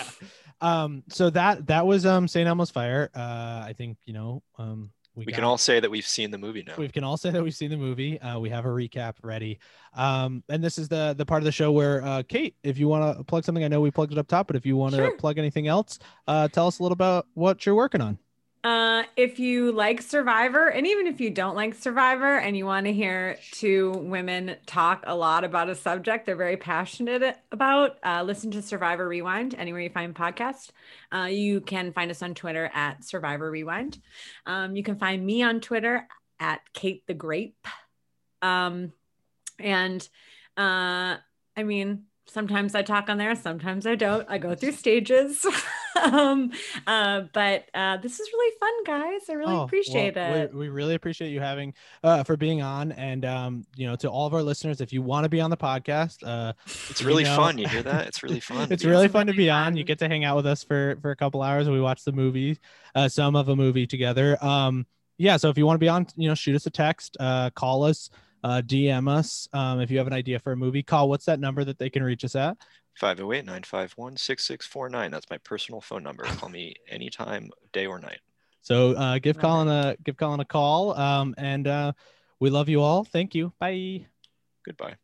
So that was St. Elmo's Fire. I think, you know, we can all say that we've seen the movie now. We can all say that we've seen the movie. We have a recap ready. And this is the part of the show where, Kate, if you want to plug something, I know we plugged it up top, but if you want to plug anything else, tell us a little about what you're working on. If you like Survivor, and even if you don't like Survivor and you want to hear 2 women talk a lot about a subject they're very passionate about, listen to Survivor Rewind anywhere you find podcasts. You can find us on Twitter at Survivor Rewind. You can find me on Twitter at Kate the Grape. I mean, sometimes I talk on there, sometimes I don't. I go through stages. But this is really fun, guys. I really appreciate it. We really appreciate you having for being on, and you know, to all of our listeners, if you want to be on the podcast, it's really fun. You hear that? It's really fun. It's really fun to be on. You get to hang out with us for a couple hours, and we watch the movie, some of a movie together. yeah, so if you want to be on, you know, shoot us a text, call us, DM us. If you have an idea for a movie, call. What's that number that they can reach us at? 508-951-6649. That's my personal phone number. Call me anytime, day or night. So give Colin a call. And we love you all. Thank you. Bye. Goodbye.